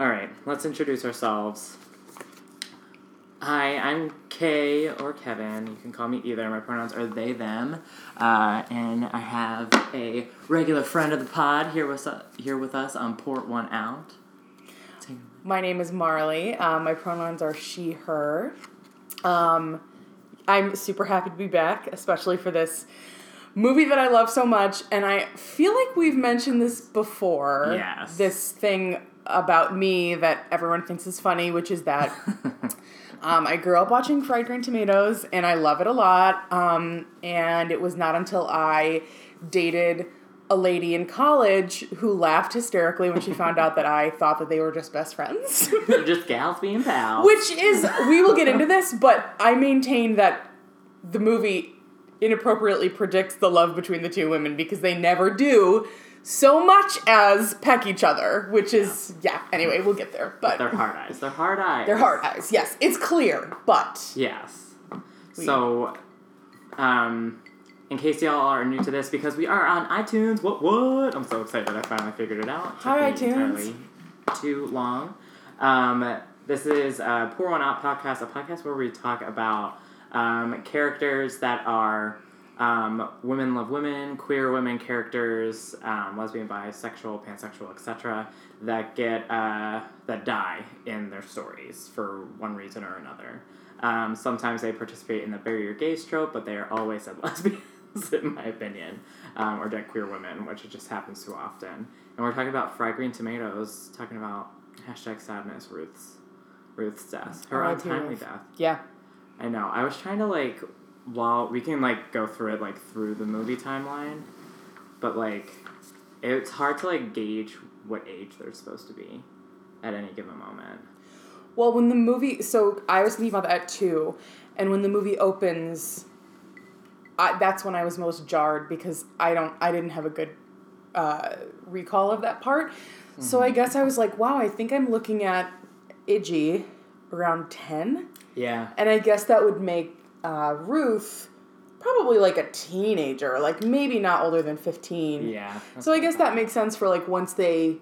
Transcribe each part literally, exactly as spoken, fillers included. All right, let's introduce ourselves. Hi, I'm Kay or Kevin. You can call me either. My pronouns are they, them. Uh, and I have a regular friend of the pod here with, uh, here with us on Port One Out. My name is Marley. Um, my pronouns are she, her. Um, I'm super happy to be back, especially for this movie that I love so much. And I feel like we've mentioned this before. Yes. This thing about me that everyone thinks is funny, which is that um, I grew up watching Fried Green Tomatoes, and I love it a lot. Um, and it was not until I dated a lady in college who laughed hysterically when she found out that I thought that they were just best friends. They're just gals being pals. Which is, we will get into this, but I maintain that the movie inappropriately predicts the love between the two women because they never do so much as peck each other, which is, yeah, yeah anyway, we'll get there. But, but they're hard eyes. They're hard eyes. They're hard eyes, yes. It's clear, but... Yes. We, so, um... in case y'all are new to this, because we are on iTunes. What, what? I'm so excited I finally figured it out. It Hi, iTunes. Too long. Um, this is a Pour One Out podcast, a podcast where we talk about um, characters that are um, women love women, queer women characters, um, lesbian, bisexual, pansexual, et cetera, that get uh, that die in their stories for one reason or another. Um, sometimes they participate in the bury your gays trope, but they are always said lesbians. In my opinion, um, or dead queer women, which it just happens too often. And we're talking about Fried Green Tomatoes, talking about hashtag sadness, Ruth's, Ruth's death, her oh, untimely death. Yeah. I know. I was trying to, like, while we can, like, go through it, like, through the movie timeline, but, like, it's hard to, like, gauge what age they're supposed to be at any given moment. Well, when the movie, so I was thinking about that too, and when the movie opens... I, that's when I was most jarred because I don't, I didn't have a good uh, recall of that part. Mm-hmm. So I guess I was like, wow, I think I'm looking at Idgie around ten. Yeah. And I guess that would make uh, Ruth probably like a teenager, like maybe not older than fifteen. Yeah. So I guess that makes sense for like once they,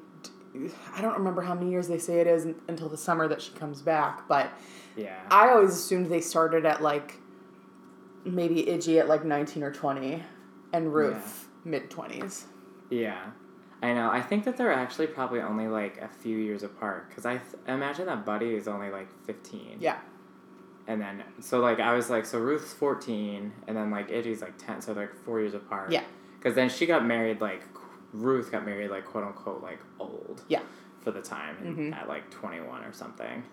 I don't remember how many years they say it is until the summer that she comes back. But yeah, I always assumed they started at like, maybe Idgie at like nineteen or twenty, and Ruth yeah. mid twenties. Yeah, I know. I think that they're actually probably only like a few years apart because I th- imagine that Buddy is only like fifteen. Yeah, and then so like I was like so Ruth's fourteen and then like Idgie's like ten, so they're like four years apart. Yeah, because then she got married like Ruth got married like quote unquote like old. Yeah, for the time mm-hmm. at like twenty one or something.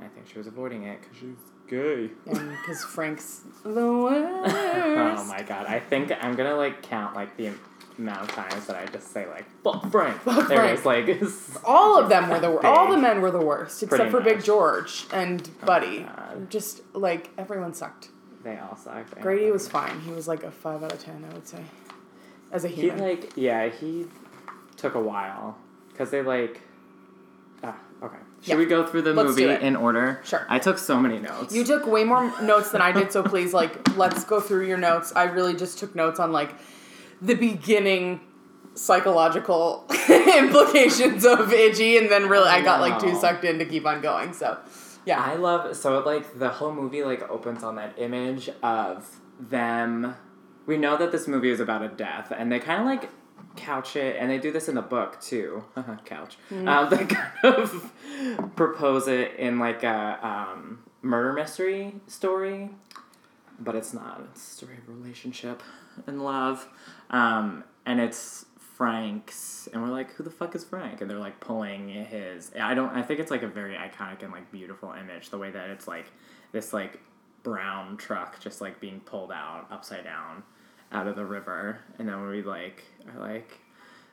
I think she was avoiding it because she's gay. And because Frank's the worst. Oh my god. I think I'm going to like count like the amount of times that I just say like, fuck Frank. Fuck there Frank. Was like... all of them were the worst. All the men were the worst. Except for Big George and Buddy. Oh just like everyone sucked. They all sucked. Grady was fine. He was like a five out of ten, I would say. As a human. He like, yeah, he took a while. Because they like... Ah, okay. Should yeah. we go through the let's movie in order? Sure. I took so many notes. You took way more notes than I did, so please, like, let's go through your notes. I really just took notes on, like, the beginning psychological implications of Idgie, and then really I got, like, too sucked in to keep on going, so, yeah. I love, so, like, the whole movie, like, opens on that image of them. We know that this movie is about a death, and they kind of, like... couch it, and they do this in the book too. Couch. Mm. Um, they kind of propose it in like a um, murder mystery story, but it's not. It's a story of relationship and love, um, and it's Frank's, and we're like, who the fuck is Frank? And they're like pulling his. I don't. I think it's like a very iconic and like beautiful image. The way that it's like this like brown truck just like being pulled out upside down out of the river, and then we like are like,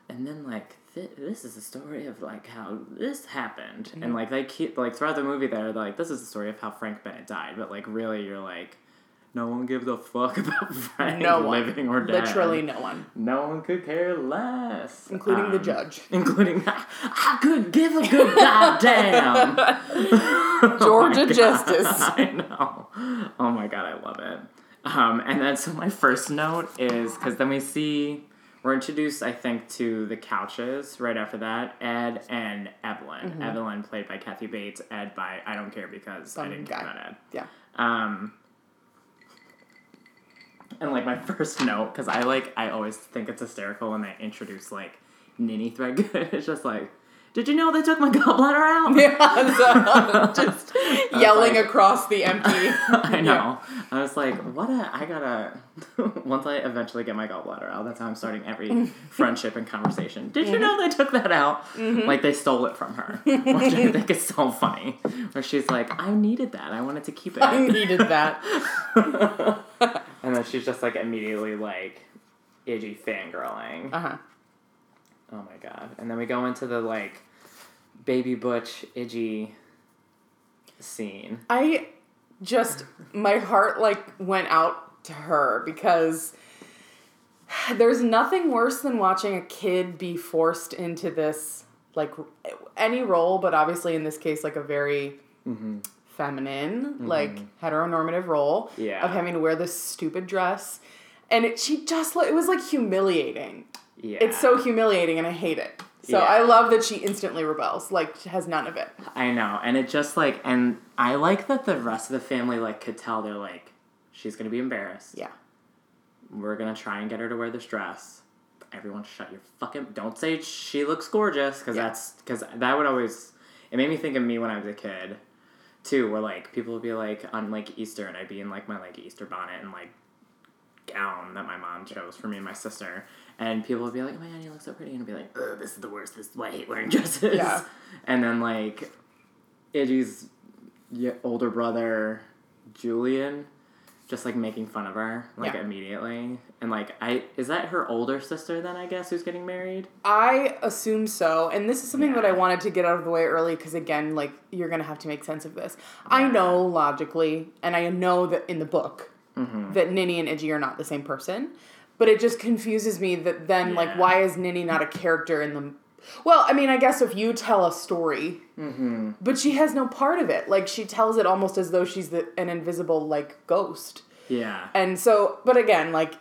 and then like th- this is the story of like how this happened, mm-hmm. and like they keep like throughout the movie they're like this is the story of how Frank Bennett died, but like really you're like, no one gives a fuck about Frank no one. Living or dead. Literally no one. No one could care less, including um, the judge, including I, I could give a good goddamn Georgia oh justice. I know. Oh my god, I love it. Um, and then, so my first note is, because then we see, we're introduced, I think, to the couches right after that, Ed and Evelyn. Evelyn. Mm-hmm. Evelyn played by Kathy Bates, Ed by I don't care because Some I didn't guy. care about Ed. Yeah. Um, and like my first note, because I like I always think it's hysterical when they introduce like Ninny Threadgoode. It's just like, did you know they took my gallbladder out? Yeah, so, just yelling like, across the empty. I know. Yeah. I was like, what a, I gotta, once I eventually get my gallbladder out, that's how I'm starting every friendship and conversation. Did mm-hmm. you know they took that out? Mm-hmm. Like, they stole it from her, which I think is so funny. Where she's like, I needed that. I wanted to keep it. I needed that. And then she's just like immediately like, Idgie fangirling. Uh-huh. Oh my god. And then we go into the, like, Baby Butch Idgie scene. I just, my heart, like, went out to her because there's nothing worse than watching a kid be forced into this, like, any role, but obviously in this case, like, a very mm-hmm. feminine, mm-hmm. like, heteronormative role yeah. of having to wear this stupid dress. And it, she just, it was, like, humiliating. Yeah. It's so humiliating and I hate it. So yeah. I love that she instantly rebels, like she has none of it. I know. And it just like, and I like that the rest of the family like could tell they're like, she's going to be embarrassed. Yeah. We're going to try and get her to wear this dress. Everyone shut your fucking, don't say she looks gorgeous. Cause yeah. that's, cause that would always, it made me think of me when I was a kid too, where like people would be like on like Easter and I'd be in like my like Easter bonnet and like gown that my mom chose for me and my sister. And people would be like, oh my god, you look so pretty. And I'd be like, ugh, this is the worst. This is why I hate wearing dresses. Yeah. And then, like, Idgie's older brother, Julian, just, like, making fun of her, like, yeah. immediately. And, like, I is that her older sister, then, I guess, who's getting married? I assume so. And this is something yeah. that I wanted to get out of the way early because, again, like, you're going to have to make sense of this. Yeah. I know, logically, and I know that in the book, mm-hmm. that Ninny and Idgie are not the same person. But it just confuses me that then, yeah. like, why is Ninny not a character in the... Well, I mean, I guess if you tell a story, mm-hmm. but she has no part of it. Like, she tells it almost as though she's the, an invisible, like, ghost. Yeah. And so, but again, like...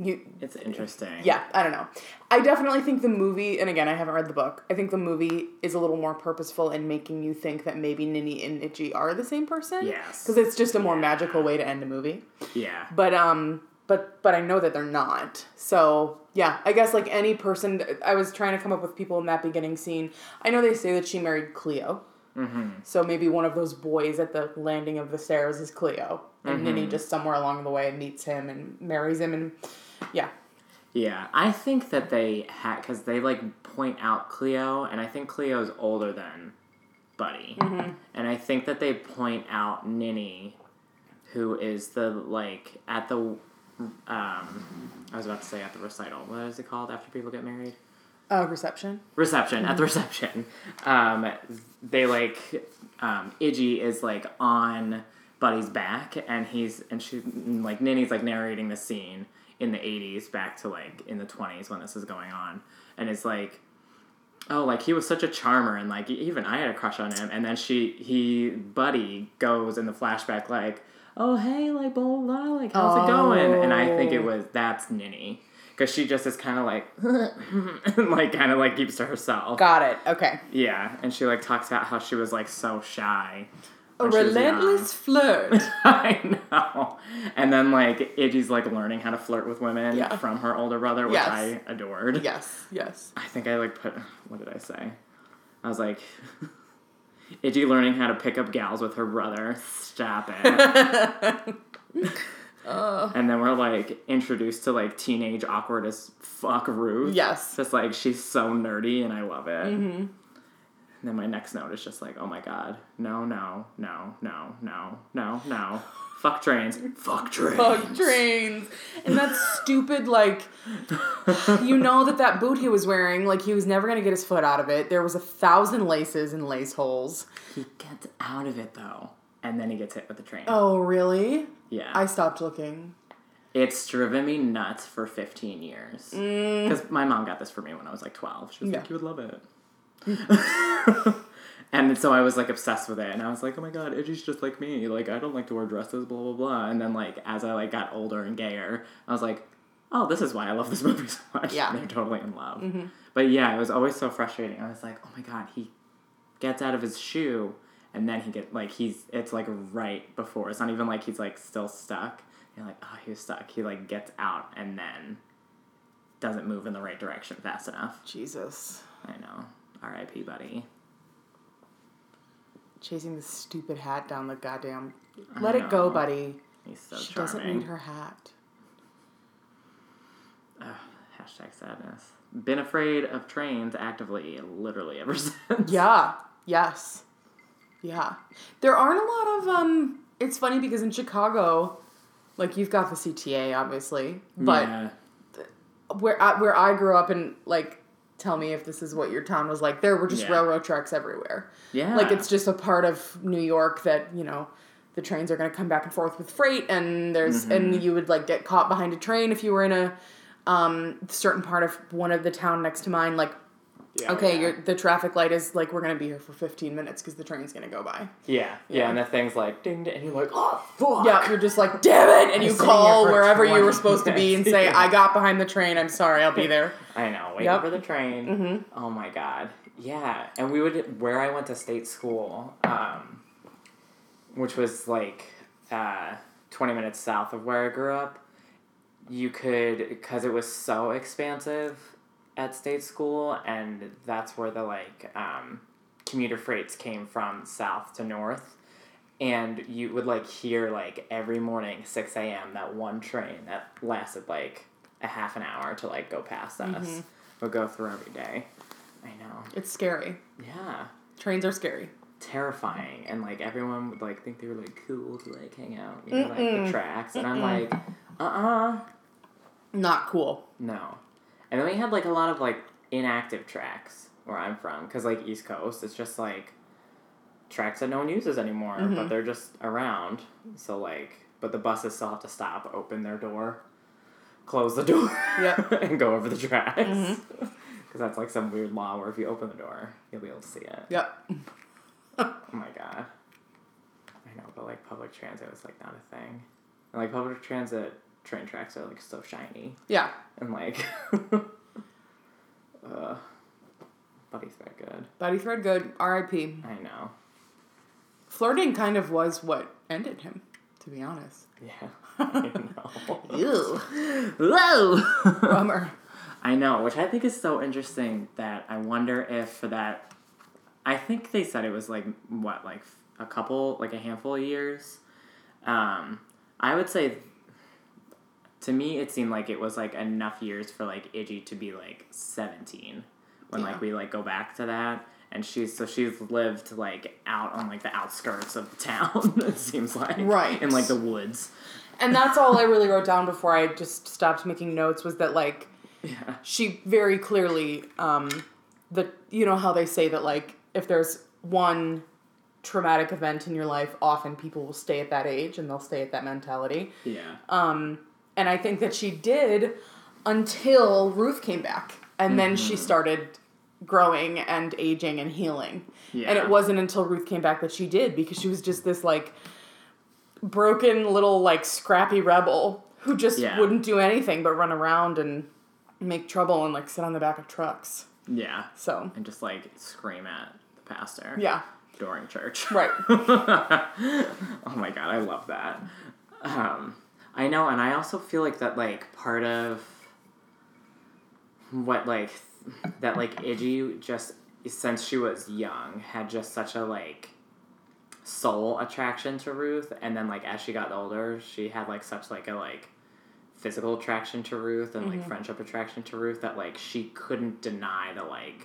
you. It's interesting. Yeah, I don't know. I definitely think the movie, and again, I haven't read the book, I think the movie is a little more purposeful in making you think that maybe Ninny and Idgie are the same person. Yes. Because it's just a more yeah. magical way to end a movie. Yeah. But, um... But but I know that they're not. So, yeah, I guess like any person, I was trying to come up with people in that beginning scene. I know they say that she married Cleo. Mm-hmm. So maybe one of those boys at the landing of the stairs is Cleo. And mm-hmm. Ninny just somewhere along the way meets him and marries him. And yeah. Yeah, I think that they had, because they like point out Cleo. And I think Cleo's older than Buddy. Mm-hmm. And I think that they point out Ninny, who is the like at the... Um, I was about to say at the recital. What is it called after people get married? Uh, reception. Reception. Mm-hmm. At the reception. Um, they like, um, Idgie is like on Buddy's back and he's, and she, and like Ninny's like narrating the scene in the eighties back to like in the twenties when this is going on. And it's like, oh, like he was such a charmer and like even I had a crush on him. And then she, he, Buddy goes in the flashback like, oh, hey, like, blah, blah, blah, like, how's oh. it going? And I think it was, that's Ninny. Because she just is kind of like, and like, kind of like keeps to herself. Got it. Okay. Yeah. And she, like, talks about how she was, like, so shy. A relentless flirt. I know. And then, like, Idgie's, like, learning how to flirt with women yeah. from her older brother, which yes. I adored. Yes. Yes. I think I, like, put, what did I say? I was like... Idgie learning how to pick up gals with her brother. Stop it. uh. And then we're, like, introduced to, like, teenage awkward as fuck Ruth. Yes. Just, like, she's so nerdy and I love it. Mm-hmm. And then my next note is just like, oh, my God. No, no, no, no, no, no, no. Fuck trains. Fuck trains. Fuck trains. And that stupid, like, you know that that boot he was wearing, like, he was never going to get his foot out of it. There was a thousand laces and lace holes. He gets out of it, though. And then he gets hit with the train. Oh, really? Yeah. I stopped looking. It's driven me nuts for fifteen years. Because mm. my mom got this for me when I was, like, twelve. She was yeah. like, you would love it. And so I was like obsessed with it and I was like, oh my god, Idgie's just like me, like I don't like to wear dresses, blah blah blah. And then like as I like got older and gayer, I was like, oh, this is why I love this movie so much. Yeah, they're totally in love. Mm-hmm. But yeah, it was always so frustrating. I was like, oh my god, he gets out of his shoe, and then he gets, like, he's, it's, like, right before. It's not even, like, he's, like, still stuck. You're like, oh, he was stuck. He, like, gets out and then doesn't move in the right direction fast enough. Jesus. I know. R I P Buddy. Chasing this stupid hat down the goddamn... Let it go, Buddy. He's so charming. She doesn't need her hat. Ugh, hashtag sadness. Been afraid of trains actively literally ever since. Yeah. Yes. Yeah. There aren't a lot of... um. It's funny because in Chicago, like, you've got the C T A, obviously. But yeah. th- where, I, where I grew up and, like... Tell me if this is what your town was like. There were just yeah. railroad tracks everywhere. Yeah. Like, it's just a part of New York that, you know, the trains are going to come back and forth with freight, and there's, mm-hmm. and you would, like, get caught behind a train if you were in a um, certain part of one of the town next to mine. Like, yeah, okay, yeah. You're, the traffic light is, like, we're going to be here for fifteen minutes because the train's going to go by. Yeah. Yeah. yeah. And the thing's like, ding, ding, and you're like, oh, fuck. Yeah. You're just like, damn it. And you call wherever you were supposed to be and say, I got behind the train. I'm sorry. I'll be there. I know, waiting yep. for the train. Mm-hmm. Oh, my God. Yeah, and we would, where I went to state school, um, which was, like, uh, twenty minutes south of where I grew up, you could, because it was so expansive at state school, and that's where the, like, um, commuter freights came from south to north, and you would, like, hear, like, every morning, six a.m., that one train that lasted, like, a half an hour to, like, go past us. Mm-hmm. We'll go through every day. I know. It's scary. Yeah. Trains are scary. Terrifying. And, like, everyone would, like, think they were, like, cool to, like, hang out, you know, Mm-mm. like, the tracks. And Mm-mm. I'm like, uh-uh. Not cool. No. And then we had, like, a lot of, like, inactive tracks where I'm from. Because, like, East Coast, it's just, like, tracks that no one uses anymore. Mm-hmm. But they're just around. So, like, but the buses still have to stop, open their door. Close the door yep. and go over the tracks. Because mm-hmm. that's like some weird law where if you open the door, you'll be able to see it. Yep. Oh my God. I know, but like public transit was like not a thing. And like public transit train tracks are like so shiny. Yeah. And like, uh, Buddy Threadgoode. Buddy Threadgoode, R I P I know. Flirting kind of was what ended him, to be honest. Yeah. I know. Ew. Whoa. Bummer. I know, which I think is so interesting that I wonder if for that, I think they said it was like, what, like a couple, like a handful of years. Um, I would say, to me, it seemed like it was like enough years for like Idgie to be like seventeen when yeah. like we like go back to that. And she's, so she's lived, like, out on, like, the outskirts of the town, it seems like. Right. In, like, the woods. And that's all I really wrote down before I just stopped making notes was that, like, yeah. she very clearly, um, the, you know how they say that, like, if there's one traumatic event in your life, often people will stay at that age and they'll stay at that mentality. Yeah. Um, and I think that she did until Ruth came back. And mm-hmm. then she started... growing and aging and healing. Yeah. And it wasn't until Ruth came back that she did, because she was just this, like, broken little, like, scrappy rebel who just yeah. wouldn't do anything but run around and make trouble and, like, sit on the back of trucks. Yeah. So. And just, like, scream at the pastor. Yeah. During church. Right. Oh, my God. I love that. Um, I know, and I also feel like that, like, part of what, like, that, like, Idgie just, since she was young, had just such a, like, soul attraction to Ruth. And then, like, as she got older, she had, like, such, like, a, like, physical attraction to Ruth and, mm-hmm. like, friendship attraction to Ruth that, like, she couldn't deny the, like,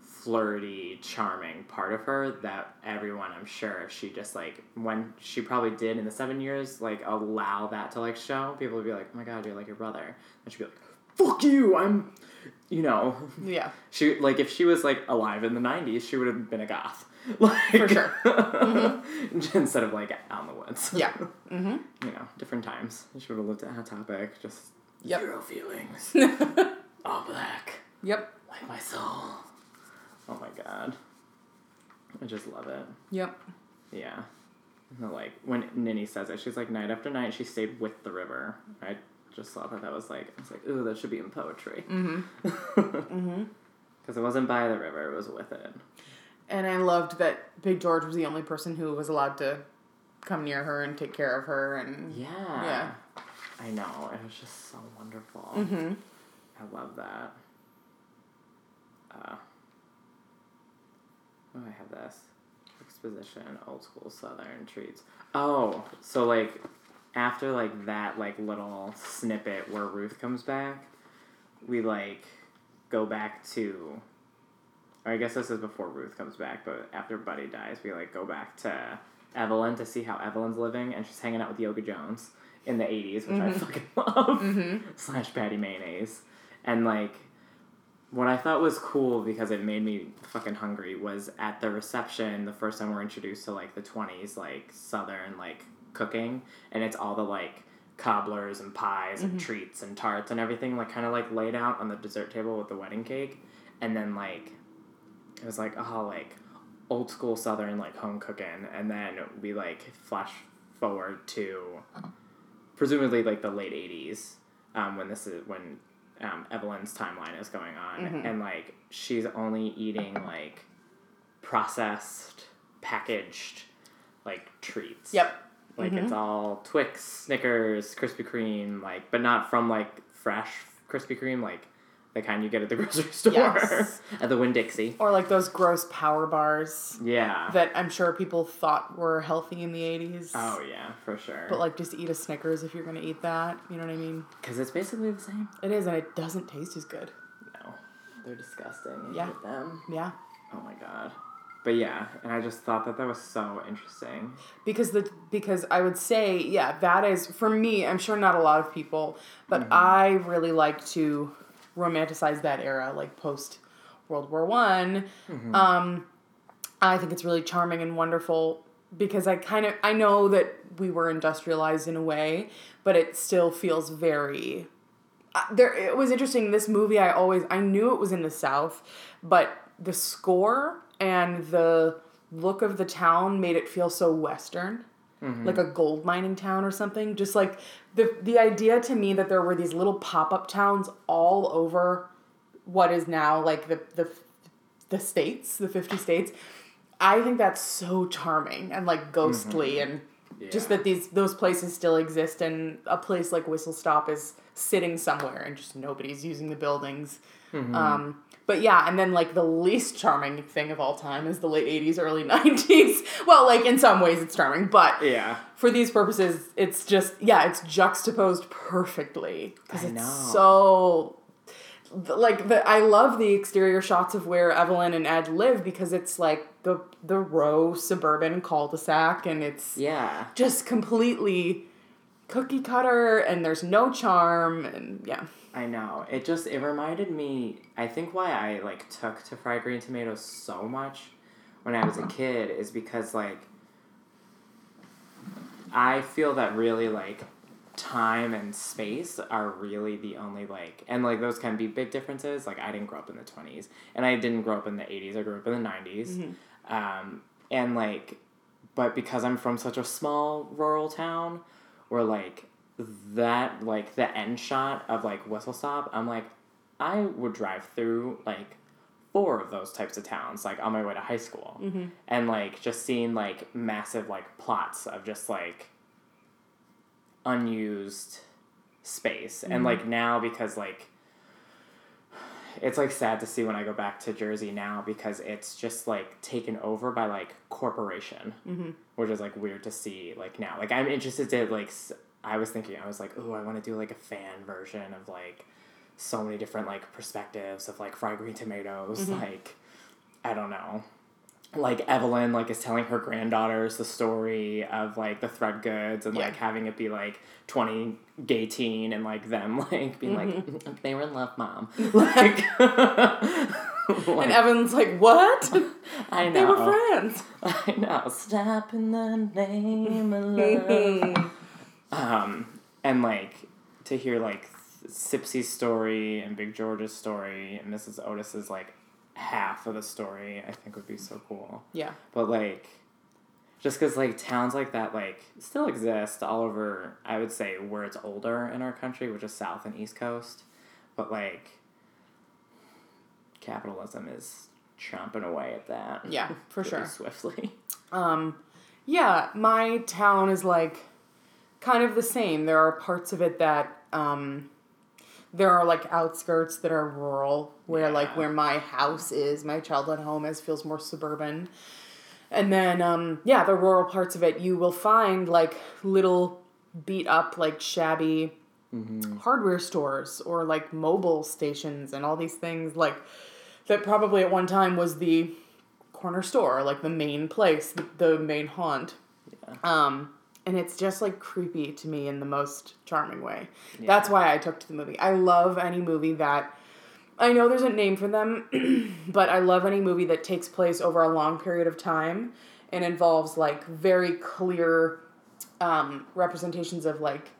flirty, charming part of her that everyone, I'm sure, if she just, like, when she probably did in the seven years, like, allow that to, like, show, people would be like, oh, my God, you're like your brother. And she'd be like, fuck you, I'm... You know. Yeah. She, like, if she was, like, alive in the nineties, she would have been a goth. Like, for sure. Mm-hmm. Instead of, like, out in the woods. Yeah. Mm-hmm. You know, different times. She would have looked at Hot Topic. Just yep. zero feelings. All black. Yep. Like my soul. Oh, my God. I just love it. Yep. Yeah. And the, like, when Ninny says it, she's like, night after night, she stayed with the river. Right? Just thought that that was like, I was like, ooh, that should be in poetry. Mm-hmm. mm-hmm. Because it wasn't by the river, it was with it. And I loved that Big George was the only person who was allowed to come near her and take care of her. And yeah. Yeah. I know. It was just so wonderful. Mm-hmm. I love that. Uh, oh, I have this. Exposition, old school Southern treats. Oh, so, like, after, like, that, like, little snippet where Ruth comes back, we, like, go back to... Or I guess this is before Ruth comes back, but after Buddy dies, we, like, go back to Evelyn to see how Evelyn's living, and she's hanging out with Yoga Jones in the eighties, which mm-hmm. I fucking love, mm-hmm. slash Patty Mayonnaise. And, like, what I thought was cool, because it made me fucking hungry, was at the reception, the first time we're introduced to, like, the twenties, like, Southern, like, cooking, and it's all the, like, cobblers and pies mm-hmm. and treats and tarts and everything, like, kind of, like, laid out on the dessert table with the wedding cake, and then, like... It was like, oh, like, old school Southern, like, home cooking. And then we, like, flash forward to presumably, like, the late eighties um, when this is, when um, Evelyn's timeline is going on. Mm-hmm. And, like, she's only eating, like, processed, packaged, like, treats. Yep. Like, mm-hmm. it's all Twix, Snickers, Krispy Kreme, like, but not from, like, fresh Krispy Kreme, like, the kind you get at the grocery store. Yes. At the Winn-Dixie. Or like those gross power bars. Yeah. That I'm sure people thought were healthy in the eighties. Oh, yeah, for sure. But like just eat a Snickers if you're going to eat that. You know what I mean? Because it's basically the same. It is, and it doesn't taste as good. No. They're disgusting. You yeah. Hate them. Yeah. Oh, my God. But yeah, and I just thought that that was so interesting. Because the because I would say, yeah, that is, for me, I'm sure not a lot of people, but mm-hmm. I really like to... romanticize that era, like post World War One. Mm-hmm. Um, I think it's really charming and wonderful because I kind of I know that we were industrialized in a way, but it still feels very. Uh, there, it was interesting. This movie, I always I knew it was in the South, but the score and the look of the town made it feel so Western. Mm-hmm. Like a gold mining town or something. Just like the the idea to me that there were these little pop-up towns all over what is now like the the the states, the fifty states. I think that's so charming and like ghostly mm-hmm. and yeah. just that these those places still exist, and a place like Whistle Stop is sitting somewhere and just nobody's using the buildings. Mm-hmm. Um, but yeah, and then like the least charming thing of all time is the late eighties, early nineties. Well, like in some ways it's charming, but yeah, for these purposes, it's just, yeah, it's juxtaposed perfectly. Because it's know. so, like, the, I love the exterior shots of where Evelyn and Ed live because it's like the, the row suburban cul-de-sac, and it's yeah. just completely cookie cutter, and there's no charm, and yeah. I know. It just, it reminded me, I think why I, like, took to Fried Green Tomatoes so much when I was a kid is because, like, I feel that really, like, time and space are really the only, like, and, like, those can be big differences. Like, I didn't grow up in the twenties, and I didn't grow up in the eighties. I grew up in the nineties. Mm-hmm. Um, and, like, but because I'm from such a small rural town where, like, that, like, the end shot of, like, Whistle Stop, I'm like, I would drive through, like, four of those types of towns, like, on my way to high school. Mm-hmm. And, like, just seeing, like, massive, like, plots of just, like, unused space. Mm-hmm. And, like, now because, like, it's, like, sad to see when I go back to Jersey now because it's just, like, taken over by, like, corporation. Mm-hmm. Which is, like, weird to see, like, now. Like, I'm interested to, like... S- I was thinking, I was like, ooh, I want to do, like, a fan version of, like, so many different, like, perspectives of, like, Fried Green Tomatoes, mm-hmm. like, I don't know. Like, Evelyn, like, is telling her granddaughters the story of, like, the Threadgoodes and, yeah. like, having it be, like, twenty gay teen and, like, them, like, being mm-hmm. like, they were in love, Mom. Like... Like, and Evan's like, what? I know. They were friends. I know. Stop in the name of love. Um, and, like, to hear, like, Sipsy's story and Big George's story and Missus Otis's, like, half of the story, I think would be so cool. Yeah. But, like, just because, like, towns like that, like, still exist all over, I would say, where it's older in our country, which is South and East Coast. But, like, capitalism is chomping away at that. Yeah, for sure. Swiftly. Um, yeah, my town is like kind of the same. There are parts of it that um, there are like outskirts that are rural, where yeah. like where my house is, my childhood home is, feels more suburban. And then um, yeah, the rural parts of it, you will find like little beat up, like shabby mm-hmm. hardware stores or like mobile stations and all these things like that probably at one time was the corner store, like the main place, the main haunt. Yeah. Um, and it's just like creepy to me in the most charming way. Yeah. That's why I took to the movie. I love any movie that, I know there's a name for them, but I love any movie that takes place over a long period of time and involves like very clear um, representations of like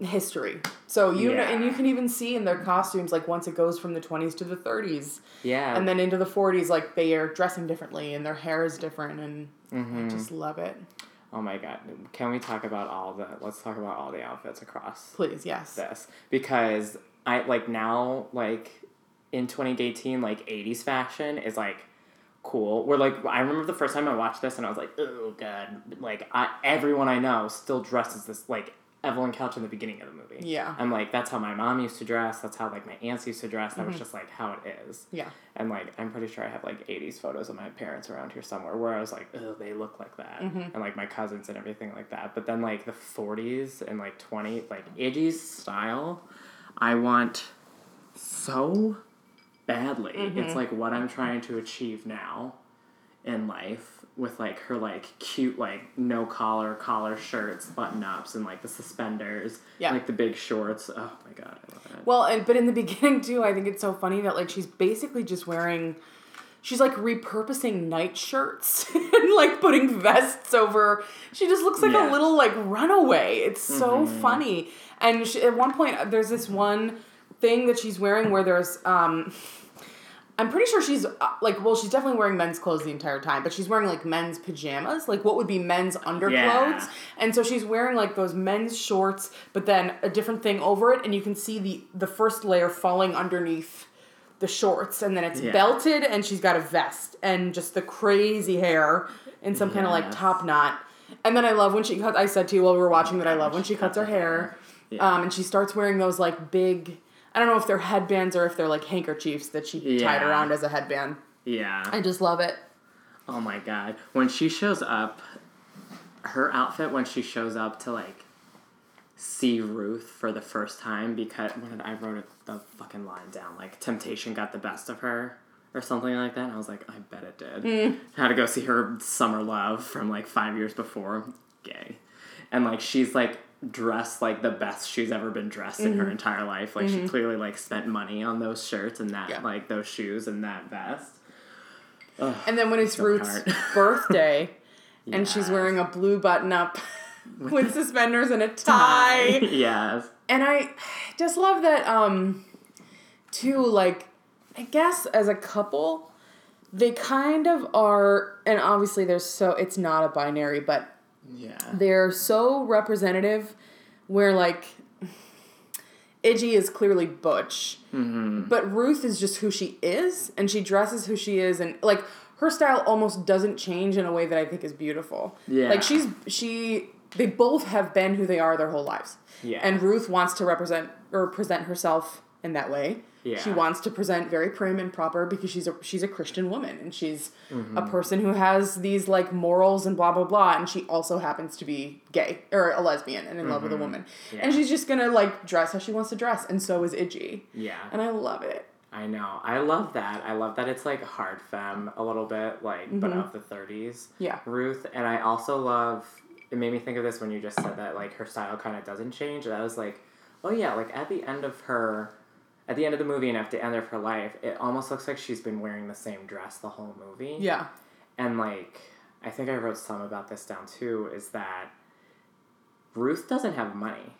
history. So you yeah. know, and you can even see in their costumes, like once it goes from the twenties to the thirties, yeah, and then into the forties, like they are dressing differently and their hair is different, and mm-hmm. I just love it. Oh my God! Can we talk about all the? Let's talk about all the outfits across. Please, yes. This because I like now, like in twenty eighteen, like eighties fashion is like cool. We're like, I remember the first time I watched this and I was like, oh God! Like I, everyone I know still dresses this like. Evelyn Couch in the beginning of the movie. Yeah. I'm like, that's how my mom used to dress. That's how, like, my aunts used to dress. That mm-hmm. was just, like, how it is. Yeah. And, like, I'm pretty sure I have, like, eighties photos of my parents around here somewhere where I was like, oh, they look like that. Mm-hmm. And, like, my cousins and everything like that. But then, like, the forties and, like, twenties, like, Idgie's style, I want so badly. Mm-hmm. It's, like, what I'm trying to achieve now in life. With, like, her, like, cute, like, no-collar, collar shirts, button-ups, and, like, the suspenders. Yeah. Like, the big shorts. Oh, my God. I love it. Well, and, but in the beginning, too, I think it's so funny that, like, she's basically just wearing... She's, like, repurposing nightshirts and, like, putting vests over... She just looks like yeah. a little, like, runaway. It's so mm-hmm. funny. And she, at one point, there's this one thing that she's wearing where there's... um. I'm pretty sure she's, like, well, she's definitely wearing men's clothes the entire time, but she's wearing, like, men's pajamas, like, what would be men's underclothes, yeah. and so she's wearing, like, those men's shorts, but then a different thing over it, and you can see the, the first layer falling underneath the shorts, and then it's yeah. belted, and she's got a vest, and just the crazy hair, and some yes. kind of, like, top knot, and then I love when she cuts, I said to you while we were watching oh that gosh, I love when she cuts her hair, hair. Yeah. Um, and she starts wearing those, like, big... I don't know if they're headbands or if they're, like, handkerchiefs that she yeah. tied around as a headband. Yeah. I just love it. Oh, my God. When she shows up, her outfit when she shows up to, like, see Ruth for the first time because... When did I wrote the fucking line down? Like, temptation got the best of her or something like that. And I was like, I bet it did. Mm. Had to go see her summer love from, like, five years before. Gay. And, like, she's, like... dressed like the best she's ever been dressed mm-hmm. in her entire life. Like mm-hmm. she clearly like spent money on those shirts and that yeah. like those shoes and that vest. Ugh, and then when it's so Ruth's birthday yes. and she's wearing a blue button up with, with suspenders and a tie. tie. Yes. And I just love that um too, like I guess as a couple they kind of are, and obviously there's so it's not a binary, but yeah. They're so representative where, like, Idgie is clearly butch, mm-hmm. but Ruth is just who she is, and she dresses who she is, and, like, her style almost doesn't change in a way that I think is beautiful. Yeah. Like, she's, she, they both have been who they are their whole lives. Yeah. And Ruth wants to represent, or present herself in that way. Yeah. She wants to present very prim and proper because she's a she's a Christian woman and she's mm-hmm. a person who has these like morals and blah blah blah, and she also happens to be gay or a lesbian and in mm-hmm. love with a woman. Yeah. And she's just gonna like dress how she wants to dress, and so is Idgie. Yeah. And I love it. I know. I love that. I love that it's like hard femme a little bit, like mm-hmm. but of the thirties. Yeah. Ruth, and I also love it made me think of this when you just said that like her style kind of doesn't change, and I was like, oh yeah, like at the end of her At the end of the movie and at the end of her life, it almost looks like she's been wearing the same dress the whole movie. Yeah. And, like, I think I wrote some about this down, too, is that Ruth doesn't have money.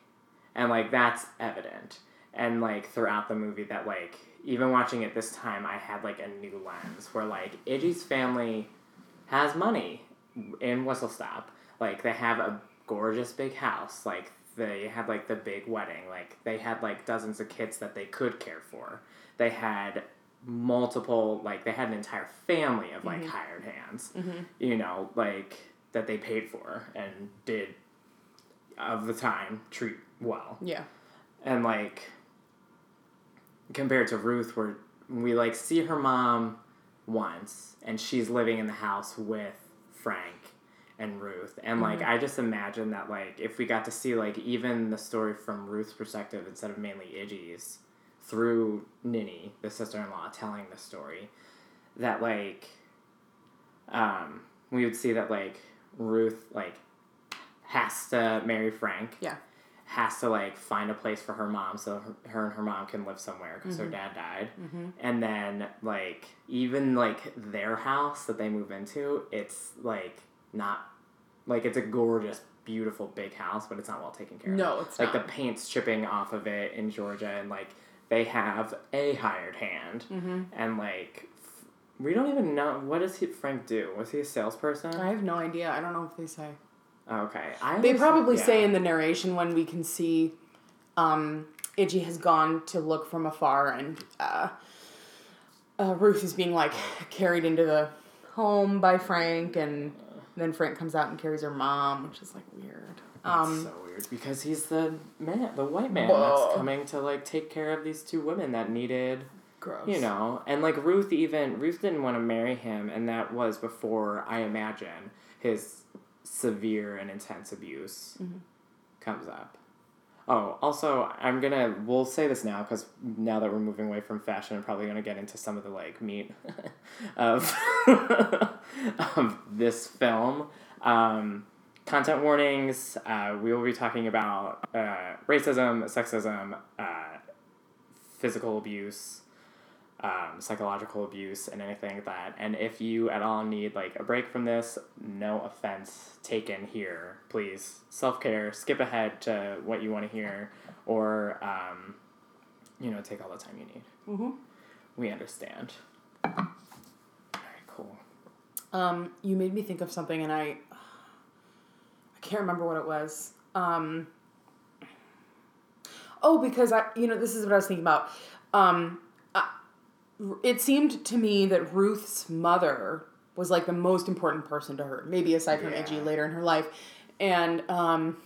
And, like, that's evident. And, like, throughout the movie that, like, even watching it this time, I had, like, a new lens where, like, Idgie's family has money in Whistle Stop. Like, they have a gorgeous big house, like, they had, like, the big wedding. Like, they had, like, dozens of kids that they could care for. They had multiple, like, they had an entire family of, like, mm-hmm. hired hands, mm-hmm. you know, like, that they paid for and did, of the time, treat well. Yeah. And, like, compared to Ruth, where we, like, see her mom once, and she's living in the house with Frank and Ruth. And, like, mm-hmm. I just imagine that, like, if we got to see, like, even the story from Ruth's perspective instead of mainly Idgie's, through Ninny, the sister-in-law, telling the story, that, like, um, we would see that, like, Ruth, like, has to marry Frank. Yeah. Has to, like, find a place for her mom so her, her and her mom can live somewhere because mm-hmm. her dad died. Mm-hmm. And then, like, even, like, their house that they move into, it's, like, not, like, it's a gorgeous, beautiful, big house, but it's not well taken care of. No, it's like, not. Like, the paint's chipping off of it in Georgia, and, like, they have a hired hand, mm-hmm. and, like, f- we don't even know, what does he, Frank do? Was he a salesperson? I have no idea. I don't know if they say. Okay. I they was, probably yeah. say in the narration when we can see um, Idgie has gone to look from afar, and uh, uh, Ruth is being, like, carried into the home by Frank, and then Frank comes out and carries her mom, which is, like, weird. That's um, so weird, because he's the man, the white man whoa. That's coming to, like, take care of these two women that needed, gross. You know, and, like, Ruth even, Ruth didn't want to marry him, and that was before, I imagine, his severe and intense abuse mm-hmm. comes up. Oh, also, I'm gonna, we'll say this now, because now that we're moving away from fashion, I'm probably gonna get into some of the, like, meat of, of this film. Um... Content warnings, uh, we will be talking about uh, racism, sexism, uh, physical abuse, um, psychological abuse, and anything like that. And if you at all need, like, a break from this, no offense taken here. Please, self-care, skip ahead to what you want to hear, or, um, you know, take all the time you need. Mm-hmm. We understand. All right, cool. Um, you made me think of something, and I... I can't remember what it was. Um, oh, because I, you know, this is what I was thinking about. Um, I, it seemed to me that Ruth's mother was, like, the most important person to her, maybe aside from yeah. Idgie later in her life. And, um,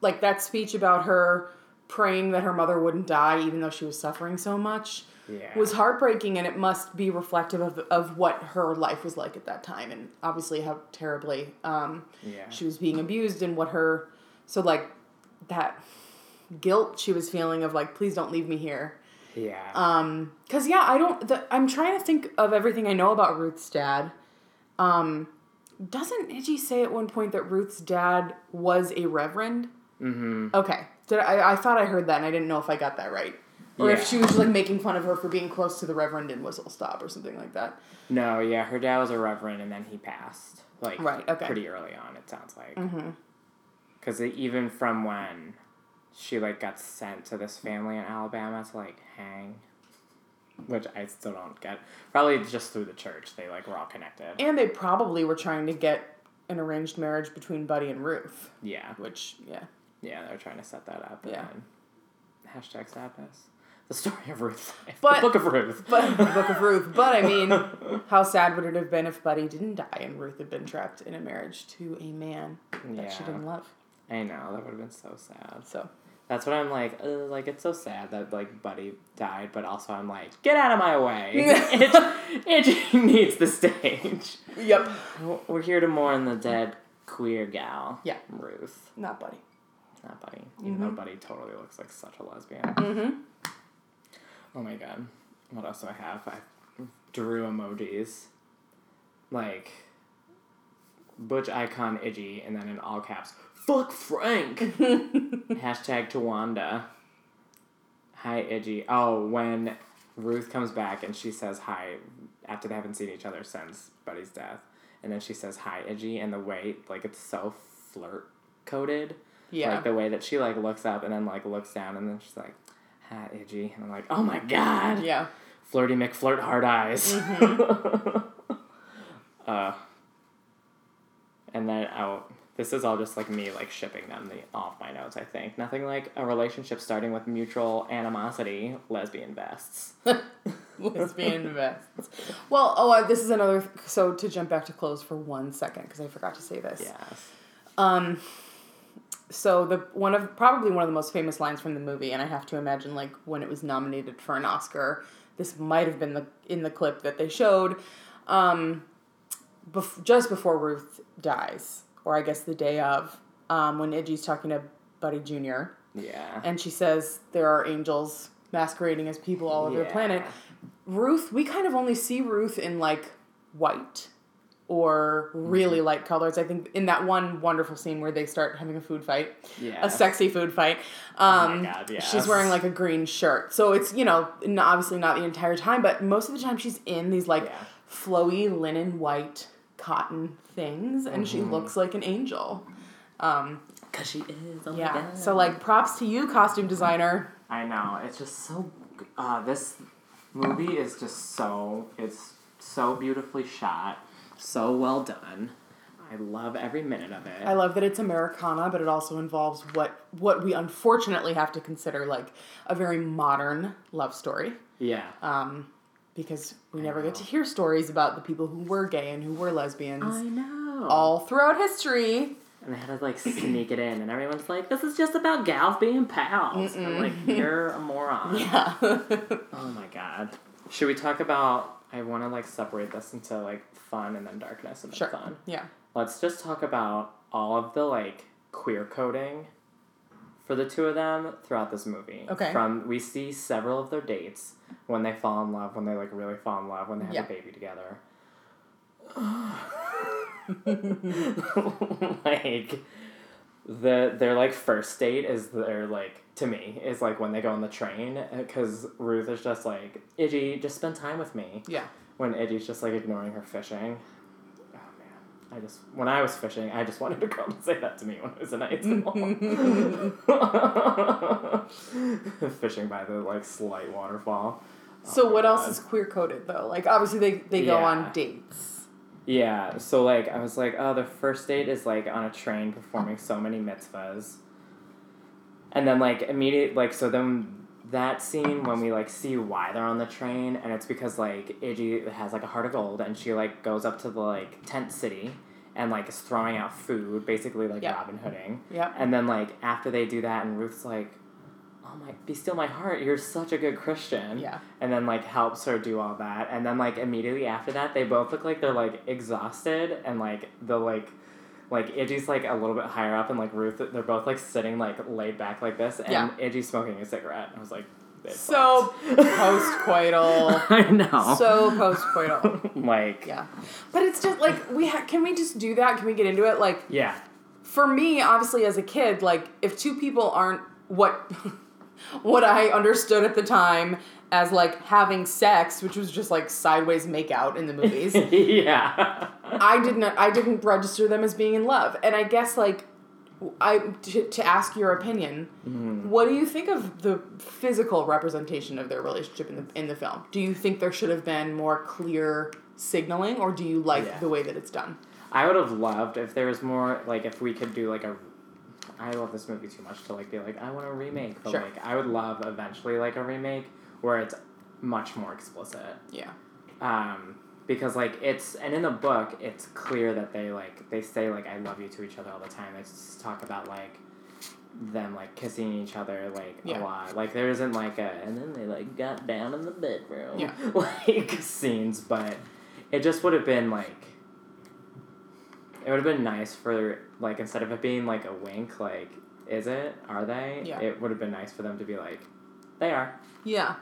like, that speech about her praying that her mother wouldn't die, even though she was suffering so much, yeah. was heartbreaking, and it must be reflective of of what her life was like at that time, and obviously how terribly um, yeah. she was being abused, and what her, so, like, that guilt she was feeling of, like, please don't leave me here. Yeah. Um, because, yeah, I don't, the, I'm trying to think of everything I know about Ruth's dad. Um, doesn't Idgie say at one point that Ruth's dad was a reverend? Mm-hmm. Okay. Did I, I thought I heard that, and I didn't know if I got that right. Or yeah. if she was, like, making fun of her for being close to the reverend in Whistle Stop or something like that. No, yeah, her dad was a reverend, and then he passed. Like, right, okay. Pretty early on, it sounds like. Because mm-hmm. even from when she, like, got sent to this family in Alabama to, like, hang, which I still don't get. Probably just through the church. They, like, were all connected. And they probably were trying to get an arranged marriage between Buddy and Ruth. Yeah. Which, yeah. Yeah, they were trying to set that up. Yeah. And hashtag sadness. The story of Ruth. But, the Book of Ruth. But, the Book of Ruth. But, I mean, how sad would it have been if Buddy didn't die and Ruth had been trapped in a marriage to a man yeah. that she didn't love? I know. That would have been so sad. So. That's what I'm like, uh, like, it's so sad that, like, Buddy died, but also I'm like, get out of my way. it, it needs the stage. Yep. We're here to mourn the dead queer gal. Yeah. Ruth. Not Buddy. Not Buddy. Even mm-hmm. though Buddy totally looks like such a lesbian. Mm-hmm. Oh my god. What else do I have? I drew emojis. Like, Butch icon Idgie, and then in all caps, fuck Frank! Hashtag Tawanda. Hi Idgie. Oh, when Ruth comes back and she says hi, after they haven't seen each other since Buddy's death, and then she says hi Idgie, and the way, like, it's so flirt-coded. Yeah. Like, the way that she, like, looks up and then, like, looks down, and then she's like... Hi, Idgie. And I'm like, oh my god. Yeah. Flirty McFlirt hard eyes. Mm-hmm. uh, and then, oh, This is all just, like, me, like, shipping them the, off my notes, I think. Nothing like a relationship starting with mutual animosity, lesbian vests. Lesbian vests. Well, oh, uh, this is another... So, to jump back to clothes for one second, because I forgot to say this. Yes. Um, so, the one of... Probably one of the most famous lines from the movie, and I have to imagine, like, when it was nominated for an Oscar, this might have been the in the clip that they showed, um, bef- just before Ruth dies... or I guess the day of, um, when Idgie's talking to Buddy Junior Yeah. And she says, there are angels masquerading as people all over yeah. the planet. Ruth, we kind of only see Ruth in, like, white or really mm-hmm. light colors. I think in that one wonderful scene where they start having a food fight, yes. a sexy food fight, um, oh my God, yes. she's wearing, like, a green shirt. So it's, you know, obviously not the entire time, but most of the time she's in these, like, yeah. flowy linen white cotton things, and mm-hmm. she looks like an angel. Um, Because she is. Oh yeah. My God. So, like, props to you, costume designer. I know. It's just so... Uh, this movie is just so... It's so beautifully shot. So well done. I love every minute of it. I love that it's Americana, but it also involves what what we unfortunately have to consider, like, a very modern love story. Yeah. Um... Because we never get to hear stories about the people who were gay and who were lesbians. I know. All throughout history. And they had to, like, sneak it in. And everyone's like, this is just about gals being pals. And I'm like, you're a moron. Yeah. Oh, my God. Should we talk about... I want to, like, separate this into, like, fun and then darkness and then sure. fun. Yeah. Let's just talk about all of the, like, queer coding for the two of them throughout this movie. Okay. From, we see several of their dates when they fall in love, when they, like, really fall in love, when they have yeah. a baby together. Like, the their, like, first date is their, like, to me, is, like, when they go on the train, because Ruth is just like, Idgie, just spend time with me. Yeah. When Idgie's just, like, ignoring her fishing. I just, when I was fishing, I just wanted a girl to say that to me when I was in high school. Fishing by the, like, slight waterfall. Oh so what God. else is queer-coded, though? Like, obviously they, they yeah. go on dates. Yeah, so, like, I was like, oh, the first date is, like, on a train performing so many mitzvahs. And then, like, immediate, like, so then... That scene when we, like, see why they're on the train, and it's because, like, Idgie has, like, a heart of gold, and she, like, goes up to the, like, tent city and, like, is throwing out food, basically, like, yep. Robin Hooding. Yep. And then, like, after they do that, and Ruth's like, oh, my, be still my heart, you're such a good Christian. Yeah. And then, like, helps her do all that. And then, like, immediately after that, they both look like they're, like, exhausted, and, like, the, like... Like, Idgie's, like, a little bit higher up, and, like, Ruth, they're both, like, sitting, like, laid back like this, and yeah. Idgie's smoking a cigarette. I was like, so post-coital. I know. So post-coital. Like. Yeah. But it's just, like, we ha- can we just do that? Can we get into it? Like. Yeah. For me, obviously, as a kid, like, if two people aren't what, what I understood at the time as, like, having sex, which was just, like, sideways make-out in the movies. Yeah. I didn't I didn't register them as being in love. And I guess, like, I to, to ask your opinion, mm. what do you think of the physical representation of their relationship in the in the film? Do you think there should have been more clear signaling, or do you like yeah. the way that it's done? I would have loved if there was more, like, if we could do, like, a... I love this movie too much to, like, be like, I want a remake. But, sure. like, I would love, eventually, like, a remake... where it's much more explicit. Yeah. Um, because, like, it's... And in the book, it's clear that they, like... They say, like, I love you to each other all the time. They just talk about, like, them, like, kissing each other, like, yeah. a lot. Like, there isn't, like, a... And then they, like, got down in the bedroom. Yeah. Like, scenes. But it just would have been, like... It would have been nice for... Like, instead of it being, like, a wink, like, is it? Are they? Yeah. It would have been nice for them to be, like... They are. Yeah.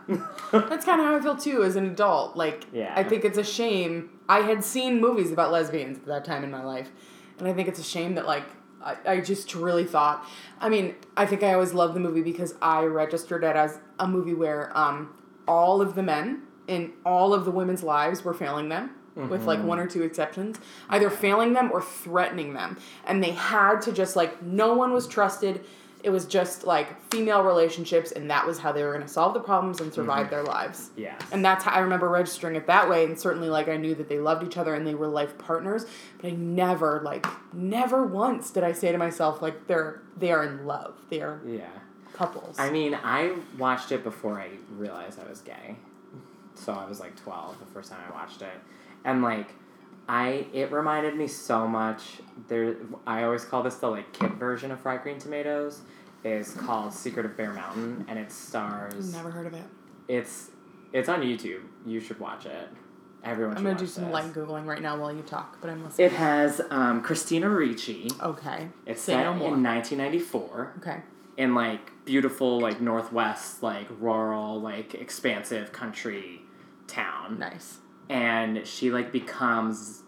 That's kind of how I feel, too, as an adult. Like, yeah. I think it's a shame. I had seen movies about lesbians at that time in my life, and I think it's a shame that, like, I, I just really thought... I mean, I think I always loved the movie because I registered it as a movie where um, all of the men in all of the women's lives were failing them, mm-hmm. with, like, one or two exceptions. Either failing them or threatening them. And they had to just, like, no one was trusted... It was just, like, female relationships, and that was how they were going to solve the problems and survive mm-hmm. their lives. Yes. And that's how I remember registering it that way, and certainly, like, I knew that they loved each other and they were life partners, but I never, like, never once did I say to myself, like, they're, they are in love. They are yeah. couples. I mean, I watched it before I realized I was gay. So I was, like, twelve the first time I watched it. And, like... I it reminded me so much. There, I always call this the like kid version of Fried Green Tomatoes. It's called Secret of Bear Mountain, and it stars. Never heard of it. It's it's on YouTube. You should watch it. Everyone. Should I'm gonna watch do some this. light googling right now while you talk, but I'm listening. It has um, Christina Ricci. Okay. It's Say set no more. in nineteen ninety-four. Okay. In like beautiful like northwest like rural like expansive country town. Nice. And she, like, becomes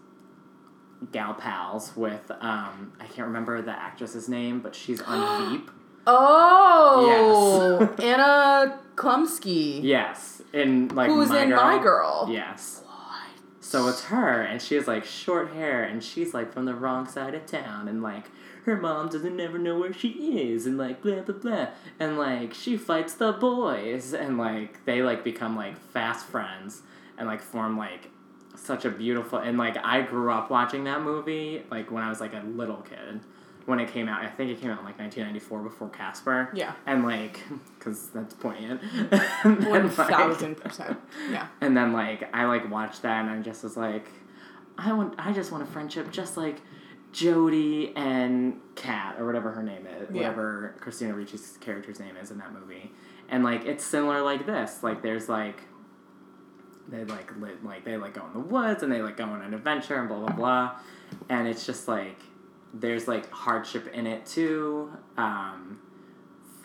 gal pals with, um, I can't remember the actress's name, but she's on Veep. Oh! Yes. Anna Chlumsky. Yes. In, like, Who's My in Girl. My Girl. Yes. What? So it's her, and she has, like, short hair, and she's, like, from the wrong side of town, and, like, her mom doesn't ever know where she is, and, like, blah, blah, blah. And, like, she fights the boys, and, like, they, like, become, like, fast friends. And, like, form, like, such a beautiful... And, like, I grew up watching that movie, like, when I was, like, a little kid. When it came out. I think it came out in, like, nineteen ninety-four before Casper. Yeah. And, like... Because that's poignant. one thousand percent. Like, yeah. And then, like, I, like, watched that and I just was like... I want. I just want a friendship just like Jody and Kat, or whatever her name is. Yeah. Whatever Christina Ricci's character's name is in that movie. And, like, it's similar like this. Like, there's, like... They, like, live, like, they, like, go in the woods, and they, like, go on an adventure, and blah, blah, blah. And it's just, like, there's, like, hardship in it, too, um,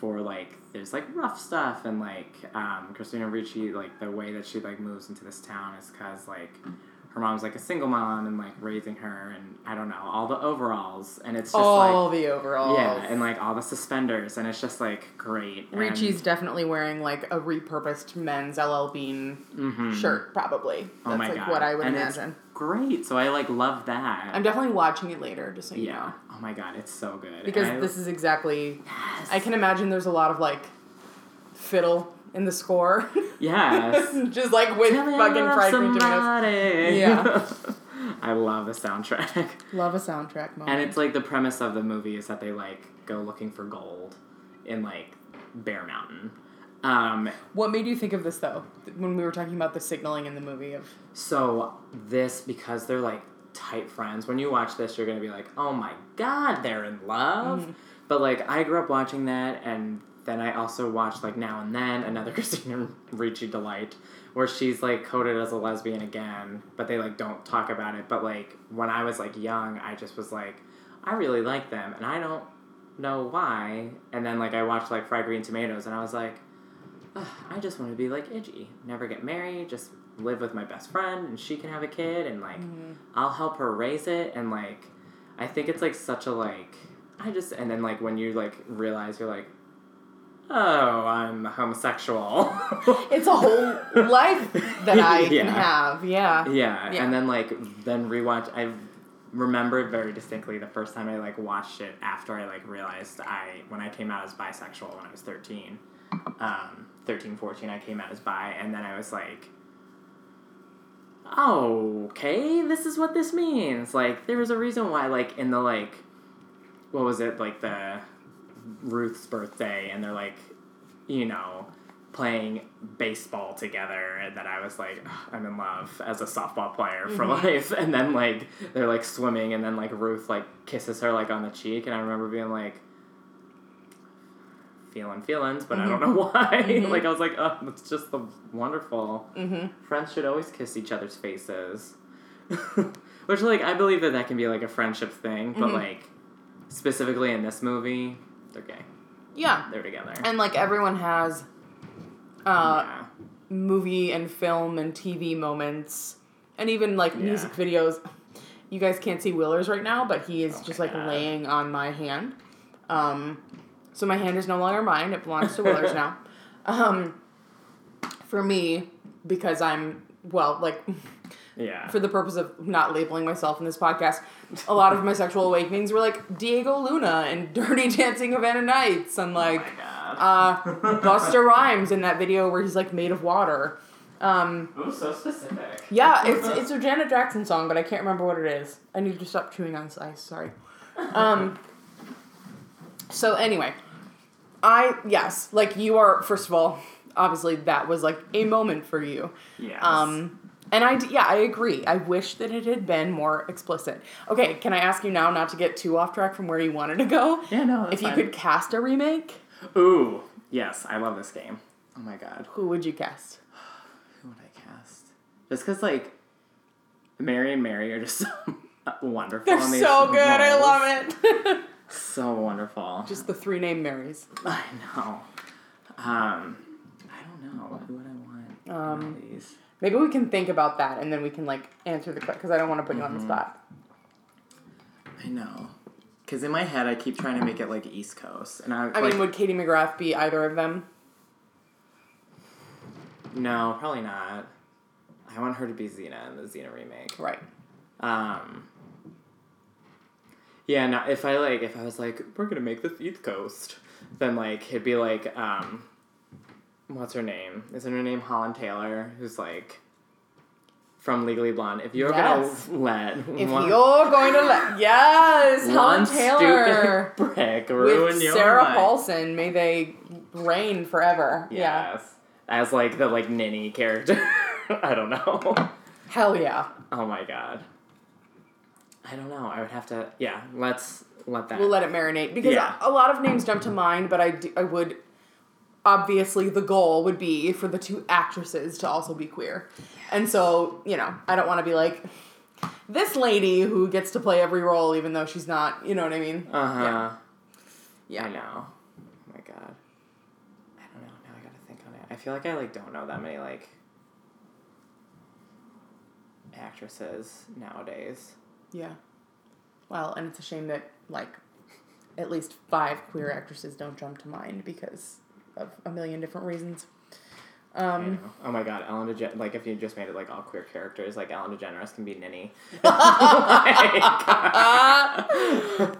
for, like, there's, like, rough stuff, and, like, um, Christina Ricci, like, the way that she, like, moves into this town is because, like, her mom's, like, a single mom, and, like, raising her, and, I don't know, all the overalls, and it's just, all like... All the overalls. Yeah, and, like, all the suspenders, and it's just, like, great. Ricci's and, definitely wearing, like, a repurposed men's L L Bean mm-hmm. shirt, probably. That's, oh my like, God. what I would and imagine. It's great, so I, like, love that. I'm definitely watching it later, just so you yeah. know. Oh my God, it's so good. Because I, this is exactly... Yes. I can imagine there's a lot of, like, fiddle... in the score. Yes. Just like with Tell fucking Fried Green Tomatoes. Yeah. I love a soundtrack. Love a soundtrack moment. And it's like the premise of the movie is that they like go looking for gold in like Bear Mountain. Um, what made you think of this though? When we were talking about the signaling in the movie of... So this, because they're like tight friends, when you watch this, you're going to be like, oh my God, they're in love. Mm-hmm. But like I grew up watching that and... Then I also watched, like, Now and Then, another Christina Ricci delight, where she's, like, coded as a lesbian again, but they, like, don't talk about it. But, like, when I was, like, young, I just was, like, I really like them, and I don't know why. And then, like, I watched, like, Fried Green Tomatoes, and I was, like, I just want to be, like, Idgie. Never get married, just live with my best friend, and she can have a kid, and, like, mm-hmm. I'll help her raise it. And, like, I think it's, like, such a, like, I just, and then, like, when you, like, realize you're, like, oh, I'm homosexual. It's a whole life that I yeah. can have, yeah. yeah. Yeah, and then, like, then rewatch, I remember very distinctly the first time I, like, watched it after I, like, realized I, when I came out as bisexual when I was thirteen, um, thirteen, fourteen, I came out as bi, and then I was like, oh, okay, this is what this means. Like, there was a reason why, like, in the, like, what was it, like, the... Ruth's birthday, and they're like, you know, playing baseball together, and that I was like, I'm in love as a softball player for mm-hmm. life. And then like they're like swimming, and then like Ruth like kisses her like on the cheek, and I remember being like feeling feelings, but mm-hmm. I don't know why. Mm-hmm. Like I was like, oh, it's just the wonderful. Mm-hmm. Friends should always kiss each other's faces, which like I believe that that can be like a friendship thing, but mm-hmm. like specifically in this movie. They're gay. Yeah. They're together. And, like, everyone has uh, yeah. movie and film and T V moments and even, like, yeah. music videos. You guys can't see Willers right now, but he is oh just, like, God. laying on my hand. Um, so my hand is no longer mine. It belongs to Willers now. Um, for me, because I'm, well, like... yeah. for the purpose of not labeling myself in this podcast, a lot of my sexual awakenings were like Diego Luna and Dirty Dancing Havana Nights and like oh uh, Buster Rhymes in that video where he's like made of water. Um, Ooh, so specific. Yeah, it's it's a Janet Jackson song, but I can't remember what it is. I need to stop chewing on this ice, sorry. Um, so anyway, I, yes, like you are, first of all, obviously that was like a moment for you. Yes. Um, and I, yeah, I agree. I wish that it had been more explicit. Okay, can I ask you now not to get too off track from where you wanted to go? Yeah, no, that's If you fine. could cast a remake? Ooh, yes, I love this game. Oh my god. Who would you cast? Would I cast? Just because, like, Mary and Mary are just so wonderful. They're so good. Roles. I love it. So wonderful. Just the three named Marys. I know. Um, I don't know. Who would I want? Um, these? Maybe we can think about that, and then we can, like, answer the question, because I don't want to put you mm-hmm. on the spot. I know. Because in my head, I keep trying to make it, like, East Coast. and I I like, mean, would Katie McGrath be either of them? No, probably not. I want her to be Xena in the Xena remake. Right. Um. Yeah, no, if I, like, if I was like, we're gonna make this East Coast, then, like, it'd be, like, um, what's her name? Isn't her name Holland Taylor, who's, like, from Legally Blonde? If you're yes. gonna let... If one, you're going to let... Yes! Holland Taylor! Stupid brick ruin with your Sarah life. Paulson, may they reign forever. Yes. Yeah. As, like, the, like, Ninny character. I don't know. Hell yeah. Oh, my God. I don't know. I would have to... Yeah, let's let that... We'll let it marinate. Because yeah. a lot of names jump to mind, but I, do, I would... Obviously, the goal would be for the two actresses to also be queer. Yes. And so, you know, I don't want to be like, this lady who gets to play every role even though she's not... You know what I mean? Uh-huh. Yeah. yeah. I know. Oh, my God. I feel like I, like, don't know that many, like, actresses nowadays. Yeah. Well, and it's a shame that, like, at least five queer actresses don't jump to mind because of a million different reasons. Um, oh, my God. Ellen DeGeneres, like, if you just made it, like, all queer characters, like, Ellen DeGeneres can be Ninny. like, uh,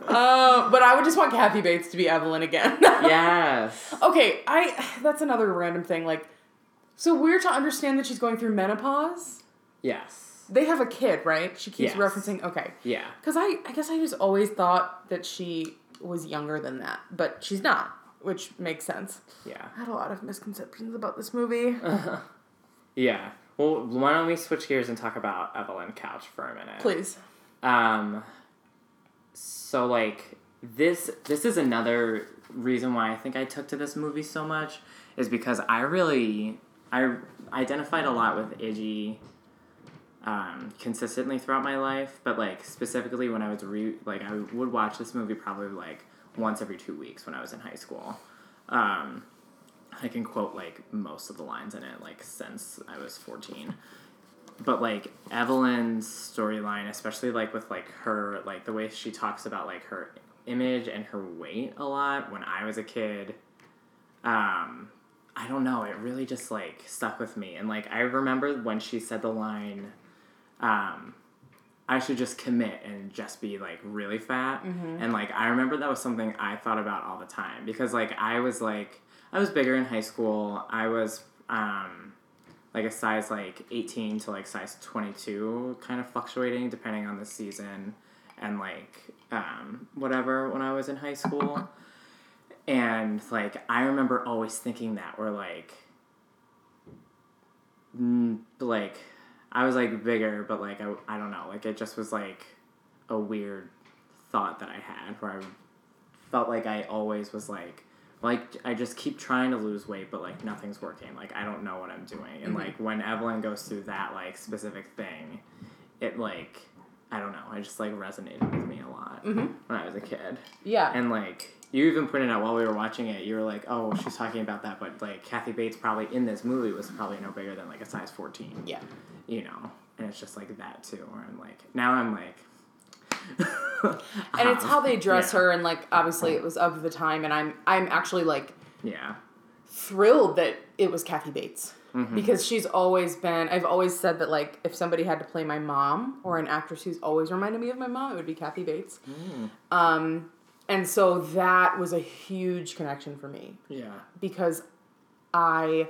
uh, but I would just want Kathy Bates to be Evelyn again. Yes. Okay, I, that's another random thing, like, so we're to understand that she's going through menopause? Yes. They have a kid, right? She keeps yes. referencing, okay. Yeah. Because I, I guess I just always thought that she was younger than that, but she's not. Which makes sense. Yeah. I had a lot of misconceptions about this movie. Uh-huh. Yeah. Well, why don't we switch gears and talk about Evelyn Couch for a minute? Please. Um. So, like, this this is another reason why I think I took to this movie so much, is because I really, I identified a lot with Idgie um, consistently throughout my life, but, like, specifically when I was, re- like, I would watch this movie probably, like, once every two weeks when I was in high school. Um, I can quote, like, most of the lines in it, like, since I was fourteen. But, like, Evelyn's storyline, especially, like, with, like, her, like, the way she talks about, like, her image and her weight a lot when I was a kid, um, I don't know, it really just, like, stuck with me. And, like, I remember when she said the line, um... I should just commit and just be, like, really fat. Mm-hmm. And, like, I remember that was something I thought about all the time. Because, like, I was, like, I was bigger in high school. I was, um, like, a size, like, eighteen to, like, size twenty-two, kind of fluctuating depending on the season and, like, um, whatever when I was in high school. And, like, I remember always thinking that. Or, like, n- like... I was, like, bigger, but, like, I, I don't know. Like, it just was, like, a weird thought that I had where I felt like I always was, like, like, I just keep trying to lose weight, but, like, nothing's working. Like, I don't know what I'm doing. And, like, when Evelyn goes through that, like, specific thing, it, like, I don't know. I just, like, resonated with me a lot mm-hmm. when I was a kid. Yeah. And, like... You even pointed out while we were watching it, you were like, oh, she's talking about that, but, like, Kathy Bates probably in this movie was probably no bigger than, like, a size fourteen. Yeah. You know? And it's just, like, that, too, where I'm like, now I'm like... and it's how they dress yeah. her, and, like, obviously it was of the time, and I'm I'm actually, like... Yeah. Thrilled that it was Kathy Bates. mm-hmm. because she's always been, I've always said that, like, if somebody had to play my mom or an actress who's always reminded me of my mom, it would be Kathy Bates. Mm. Um, and so that was a huge connection for me. Yeah. Because I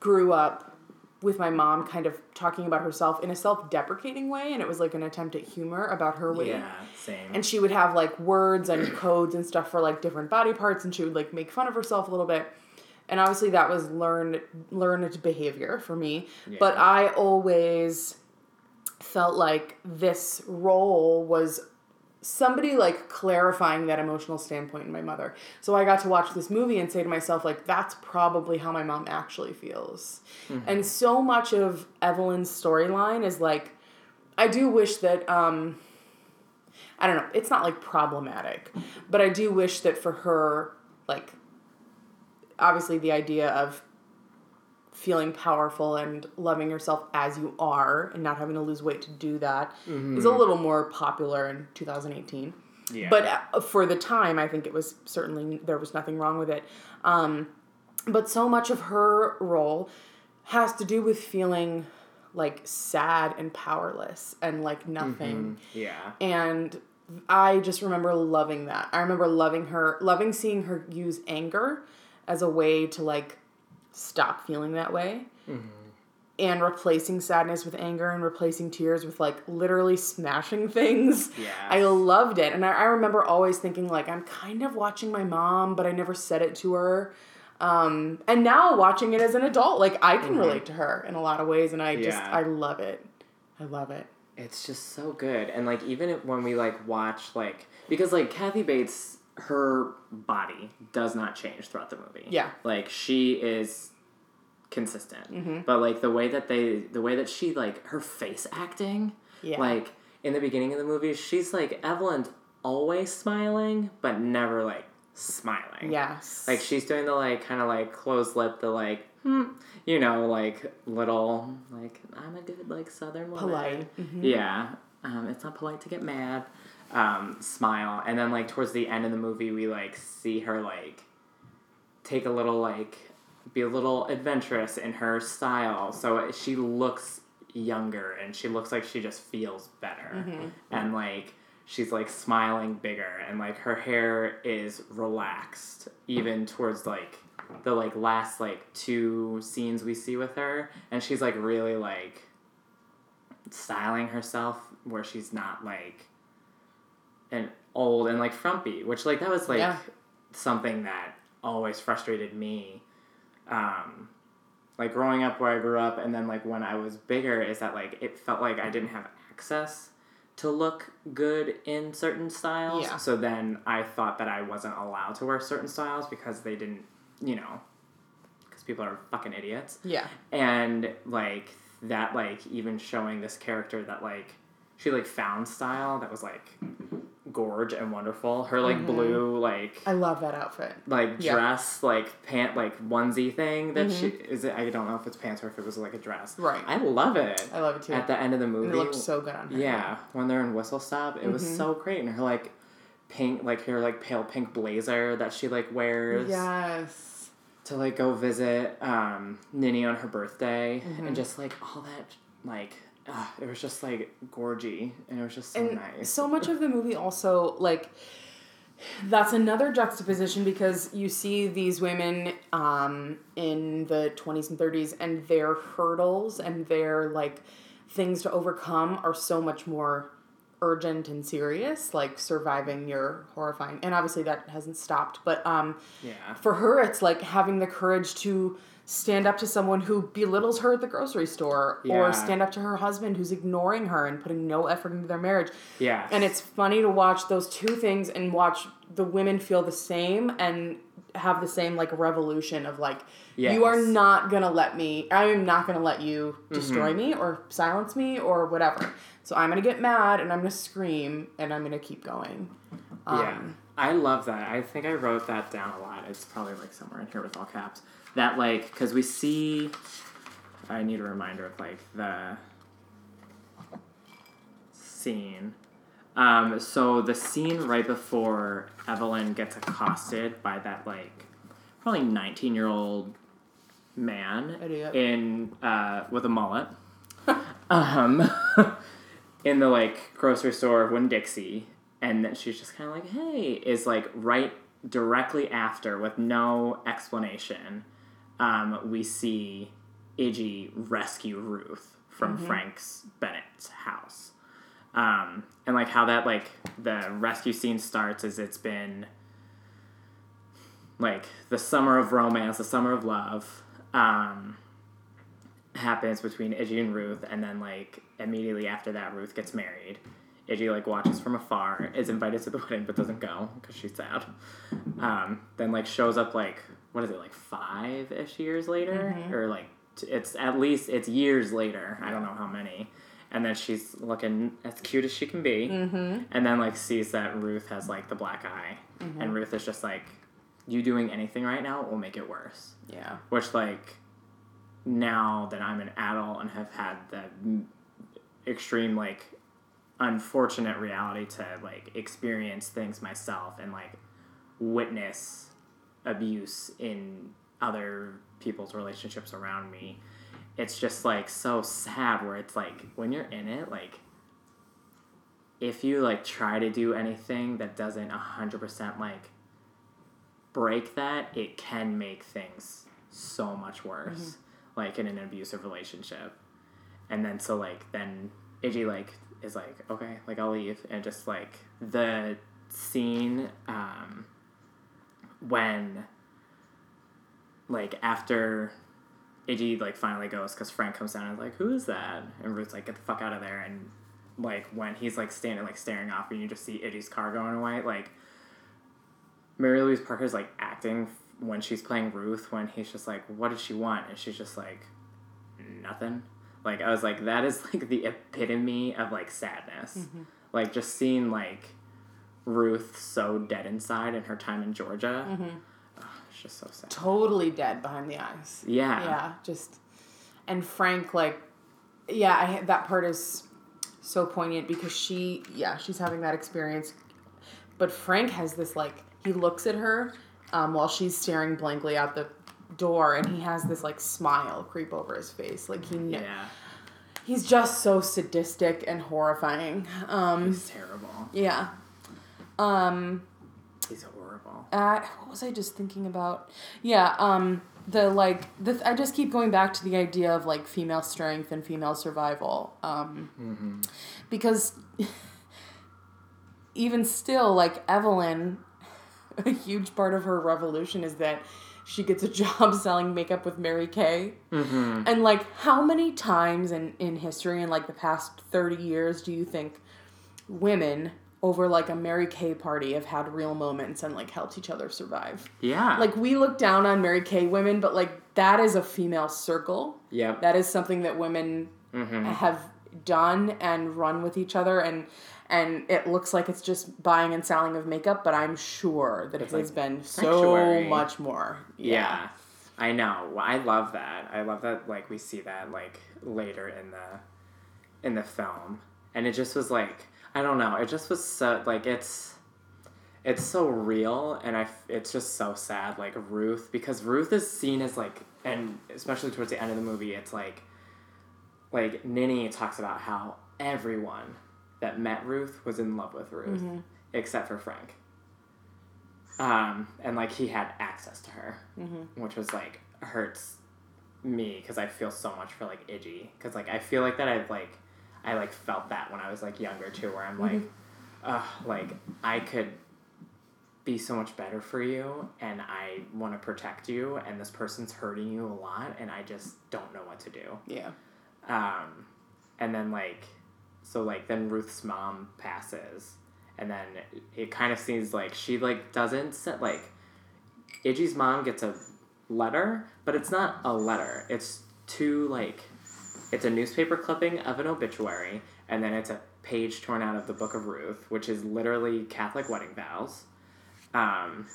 grew up with my mom kind of talking about herself in a self-deprecating way, and it was like an attempt at humor about her weight. Yeah, same. And she would have, like, words and codes and stuff for, like, different body parts, and she would, like, make fun of herself a little bit. And obviously that was learned learned behavior for me. Yeah. But I always felt like this role was somebody, like, clarifying that emotional standpoint in my mother. So I got to watch this movie and say to myself, like, that's probably how my mom actually feels. Mm-hmm. And so much of Evelyn's storyline is, like, I do wish that, um, I don't know, it's not, like, problematic, but I do wish that for her, like, obviously the idea of feeling powerful and loving yourself as you are and not having to lose weight to do that mm-hmm. is a little more popular in two thousand eighteen. Yeah. But for the time, I think it was certainly, there was nothing wrong with it. Um, but so much of her role has to do with feeling, like, sad and powerless and, like, nothing. Mm-hmm. Yeah. And I just remember loving that. I remember loving her, loving seeing her use anger as a way to, like, stop feeling that way mm-hmm. and replacing sadness with anger and replacing tears with, like, literally smashing things. Yeah. I loved it. And I, I remember always thinking, like, I'm kind of watching my mom, but I never said it to her. Um, and now watching it as an adult, like, I can mm-hmm. relate to her in a lot of ways. And I yeah. just, I love it. I love it. It's just so good. And, like, even when we, like, watch, like, because, like, Kathy Bates, her body does not change throughout the movie. Yeah. Like, she is consistent. Mm-hmm. But, like, the way that they, the way that she, like, her face acting, yeah. like, in the beginning of the movie, she's, like, Evelyn's always smiling, but never, like, smiling. Yes. Like, she's doing the, like, kind of, like, closed lip, the, like, hmm, you know, like, little, like, I'm a good, like, Southern woman. Polite. Mm-hmm. Yeah. Um, it's not polite to get mad. Um, smile, and then, like, towards the end of the movie, we, like, see her, like, take a little, like, be a little adventurous in her style, so she looks younger, and she looks like she just feels better, mm-hmm. and, like, she's, like, smiling bigger, and, like, her hair is relaxed, even towards, like, the, like, last, like, two scenes we see with her, and she's, like, really, like, styling herself where she's not, like, and old and, like, frumpy, which, like, that was, like, yeah. something that always frustrated me. Um, like, growing up where I grew up and then, like, when I was bigger is that, like, it felt like I didn't have access to look good in certain styles. Yeah. So then I thought that I wasn't allowed to wear certain styles because they didn't, you know, because people are fucking idiots. Yeah. And, like, that, like, even showing this character that, like, she, like, found style that was, like, gorge and wonderful. Her, like, mm-hmm. blue, like... I love that outfit. Like, dress, yeah. like, pant, like, onesie thing that mm-hmm. she... is it, I don't know if it's pants or if it was, like, a dress. Right. I love it. I love it, too. At the end of the movie. And it looked so good on her. Yeah. When they're in Whistle Stop, it mm-hmm. was so great. And her, like, pink, like, her, like, pale pink blazer that she, like, wears. Yes. To, like, go visit um, Ninny on her birthday. Mm-hmm. And just, like, all that, like... Ugh, it was just, like, gorgy, and it was just so and nice. So much of the movie also, like, that's another juxtaposition because you see these women um, in the twenties and thirties, and their hurdles and their, like, things to overcome are so much more urgent and serious, like, surviving your horrifying... And obviously that hasn't stopped, but um, yeah. for her, it's, like, having the courage to... stand up to someone who belittles her at the grocery store yeah. or stand up to her husband who's ignoring her and putting no effort into their marriage. Yeah. And it's funny to watch those two things and watch the women feel the same and have the same, like, revolution of, like, yes. you are not going to let me, I am not going to let you destroy mm-hmm. me or silence me or whatever. So I'm going to get mad and I'm going to scream and I'm going to keep going. Um, yeah. I love that. I think I wrote that down a lot. It's probably, like, somewhere in here with all caps. That, like, because we see, I need a reminder of, like, the scene. Um, so the scene right before Evelyn gets accosted by that, like, probably nineteen-year-old man Idiot. in uh, with a mullet um, in the like grocery store of Winn-Dixie, and then she's just kind of like, "Hey," is like right directly after, with no explanation, um, we see Idgie rescue Ruth from mm-hmm. Frank's Bennett's house. Um, and like how that like the rescue scene starts is it's been like the summer of romance, the summer of love, um, happens between Idgie and Ruth, and then like immediately after that, Ruth gets married. Idgie like watches from afar, is invited to the wedding but doesn't go because she's sad. Um, then like shows up like what is it like five ish years later mm-hmm. or like t- it's at least it's years later. I don't know how many. And then she's looking as cute as she can be. Mm-hmm. And then, like, sees that Ruth has, like, the black eye. Mm-hmm. And Ruth is just like, you doing anything right now will make it worse. Yeah. Which, like, now that I'm an adult and have had the extreme, like, unfortunate reality to, like, experience things myself and, like, witness abuse in other people's relationships around me. It's just, like, so sad where it's, like, when you're in it, like, if you, like, try to do anything that doesn't one hundred percent, like, break that, it can make things so much worse, mm-hmm. like, in an abusive relationship. And then, so, like, then Idgie, like, is, like, okay, like, I'll leave. And just, like, the scene um, when, like, after... Idgie, like, finally goes because Frank comes down and is like, who is that? And Ruth's like, get the fuck out of there. And, like, when he's, like, standing, like, staring off and you just see Idgie's car going away, like, Mary Louise Parker's, like, acting when she's playing Ruth when he's just like, what did she want? And she's just like, nothing. Like, I was like, that is, like, the epitome of, like, sadness. Mm-hmm. Like, just seeing, like, Ruth so dead inside in her time in Georgia. Mm-hmm. It's just so sad. Totally dead behind the eyes. Yeah. Yeah. Just, and Frank, like, yeah, I, that part is so poignant because she, yeah, she's having that experience. But Frank has this, like, he looks at her um, while she's staring blankly out the door, and he has this, like, smile creep over his face. Like, he, yeah. He's just so sadistic and horrifying. Um, he's terrible. Yeah. Um... He's horrible. Uh, what was I just thinking about? Yeah, um, the, like, the, I just keep going back to the idea of, like, female strength and female survival. Um, mm-hmm. Because even still, like, Evelyn, a huge part of her revolution is that she gets a job selling makeup with Mary Kay. Mm-hmm. And, like, how many times in, in history, in, like, the past thirty years, do you think women... over, like, a Mary Kay party have had real moments and, like, helped each other survive. Yeah. Like, we look down on Mary Kay women, but, like, that is a female circle. Yeah. That is something that women mm-hmm. have done and run with each other, and and it looks like it's just buying and selling of makeup, but I'm sure that it's it like has been sanctuary. So much more. Yeah. yeah. I know. I love that. I love that, like, we see that, like, later in the in the film. And it just was, like... I don't know. It just was so, like, it's, it's so real, and I, it's just so sad, like, Ruth, because Ruth is seen as, like, and especially towards the end of the movie, it's, like, like, Ninny talks about how everyone that met Ruth was in love with Ruth, mm-hmm. except for Frank. Um, and, like, he had access to her, mm-hmm. which was, like, hurts me, because I feel so much for, like, Idgie, because, like, I feel like that I've, like, I, like, felt that when I was, like, younger, too, where I'm, like, mm-hmm. ugh, like, I could be so much better for you, and I want to protect you, and this person's hurting you a lot, and I just don't know what to do. Yeah. Um, and then, like, so, like, then Ruth's mom passes, and then it kind of seems like she, like, doesn't send, like, Idgie's mom gets a letter, but it's not a letter. It's two, like... It's a newspaper clipping of an obituary, and then it's a page torn out of the Book of Ruth, which is literally Catholic wedding vows. Um,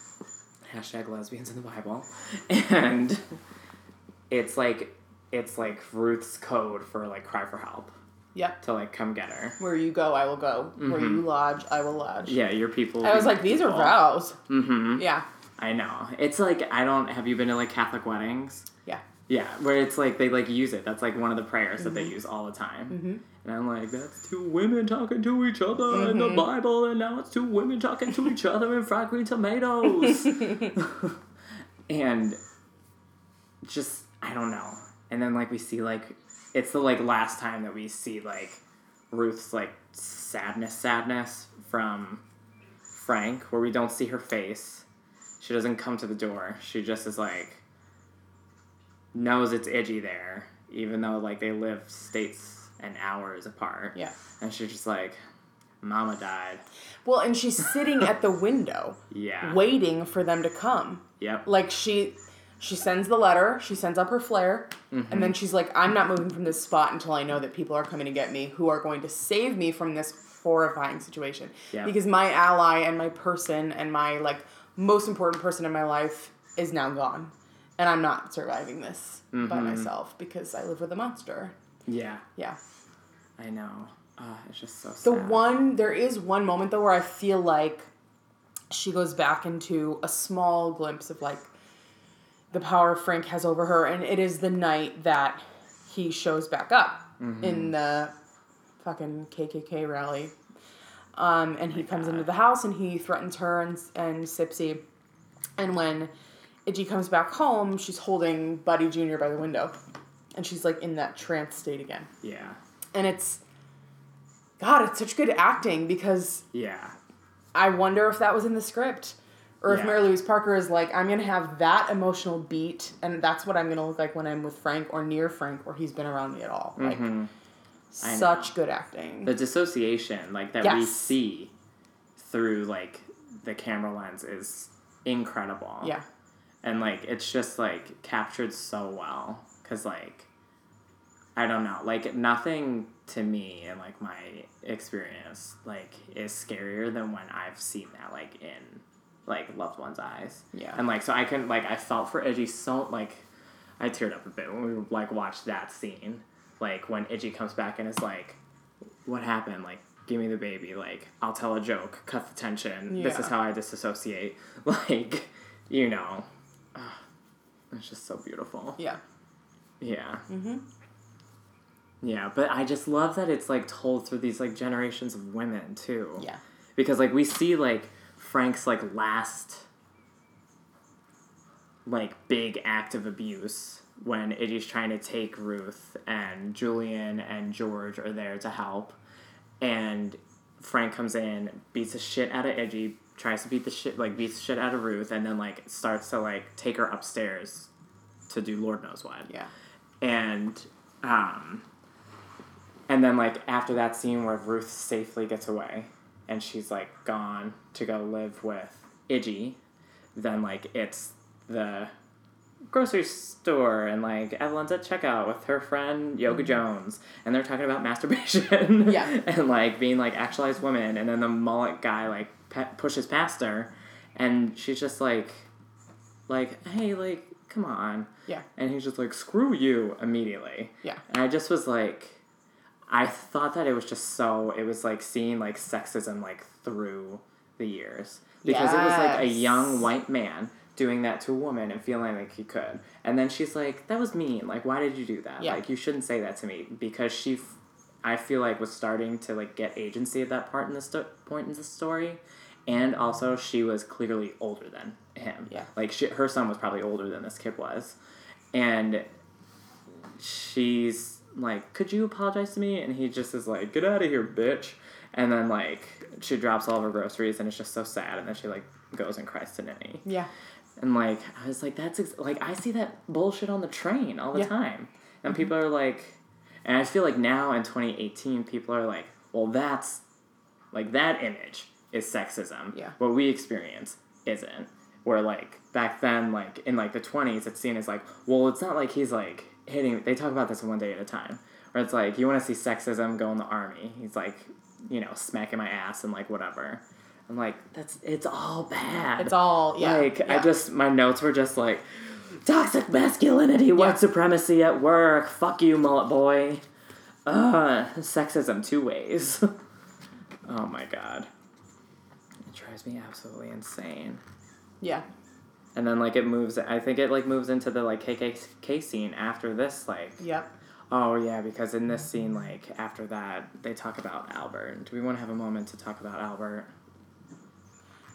hashtag lesbians in the Bible. And it's like it's like Ruth's code for, like, cry for help. Yep. To, like, come get her. Where you go, I will go. Mm-hmm. Where you lodge, I will lodge. Yeah, your people will I was like, people. These are vows. Mm-hmm. Yeah. I know. It's like, I don't... Have you been to, like, Catholic weddings? Yeah. Yeah, where it's like they like use it. That's like one of the prayers mm-hmm. that they use all the time. Mm-hmm. And I'm like, that's two women talking to each other mm-hmm. in the Bible, and now it's two women talking to each other in Fried Green Tomatoes. And just, I don't know. And then like we see like, it's the like last time that we see like Ruth's like sadness, sadness from Frank, where we don't see her face. She doesn't come to the door. She just is like, knows it's Idgie there, even though like they live states and hours apart. Yeah. And she's just like, Mama died. Well, and she's sitting at the window. Yeah. Waiting for them to come. Yep. Like she she sends the letter, she sends up her flare, mm-hmm. and then she's like, I'm not moving from this spot until I know that people are coming to get me who are going to save me from this horrifying situation. Yep. Because my ally and my person and my like most important person in my life is now gone. And I'm not surviving this mm-hmm. by myself because I live with a monster. Yeah. Yeah. I know. Uh, it's just so sad. The one, there is one moment, though, where I feel like she goes back into a small glimpse of, like, the power Frank has over her. And it is the night that he shows back up mm-hmm. in the fucking K K K rally. Um, and he My comes God. into the house and he threatens her and, and Sipsy. And when Idgie comes back home, she's holding Buddy Junior by the window. And she's, like, in that trance state again. Yeah. And it's... God, it's such good acting, because... Yeah. I wonder if that was in the script. Or if yeah. Mary Louise Parker is like, I'm going to have that emotional beat, and that's what I'm going to look like when I'm with Frank or near Frank or he's been around me at all. Like, mm-hmm. such good acting. The dissociation, like, that yes. we see through, like, the camera lens is incredible. Yeah. And, like, it's just, like, captured so well. Because, like, I don't know. Like, nothing to me and, like, my experience, like, is scarier than when I've seen that, like, in, like, loved one's eyes. Yeah. And, like, so I can, like, I felt for Idgie so, like, I teared up a bit when we, like, watched that scene. Like, when Idgie comes back and is like, what happened? Like, give me the baby. Like, I'll tell a joke. Cut the tension. Yeah. This is how I disassociate. Like, you know. Oh, it's just so beautiful. Yeah. Yeah. Mm-hmm. Yeah, but I just love that it's, like, told through these, like, generations of women, too. Yeah. Because, like, we see, like, Frank's, like, last, like, big act of abuse when Idgie's trying to take Ruth, and Julian and George are there to help, and Frank comes in, beats the shit out of Idgie, tries to beat the shit, like, beats the shit out of Ruth, and then, like, starts to, like, take her upstairs to do Lord knows what. Yeah. And, um, and then, like, after that scene where Ruth safely gets away, and she's, like, gone to go live with Idgie, then, like, it's the grocery store, and, like, Evelyn's at checkout with her friend Yoga mm-hmm. Jones, and they're talking about masturbation. Yeah. And, like, being, like, actualized women, and then the mullet guy, like, pushes past her, and she's just like, like, hey, like, come on. Yeah. And he's just like, screw you, immediately. Yeah. And I just was like, I thought that it was just so, it was like seeing, like, sexism, like, through the years. Because yes. it was like a young white man doing that to a woman and feeling like he could. And then she's like, that was mean. Like, why did you do that? Yeah. Like, you shouldn't say that to me. Because she, f- I feel like, was starting to, like, get agency at that part in the sto- point in the story. And also, she was clearly older than him. Yeah. Like, she, her son was probably older than this kid was. And she's like, could you apologize to me? And he just is like, get out of here, bitch. And then, like, she drops all of her groceries, and it's just so sad. And then she, like, goes and cries to Ninny. Yeah. And, like, I was like, that's, ex- like, I see that bullshit on the train all the yeah. time. And mm-hmm. people are like, and I feel like now in twenty eighteen, people are like, well, that's, like, that image is sexism. Yeah. What we experience isn't. Where, like, back then, like, in, like, the twenties, it's seen as, like, well, it's not like he's, like, hitting... They talk about this one day at a time. Where it's, like, you want to see sexism, go in the army. He's, like, you know, smacking my ass and, like, whatever. I'm, like, that's... It's all bad. It's all... Yeah. Like, yeah. I just... My notes were just, like, toxic masculinity, yeah. white supremacy at work, fuck you, mullet boy. Uh, sexism two ways. Oh, my God. Drives me absolutely insane. Yeah. And then, like, it moves... I think it, like, moves into the, like, K K K scene after this, like... Yep. Oh, yeah, because in this scene, like, after that, they talk about Albert. Do we want to have a moment to talk about Albert?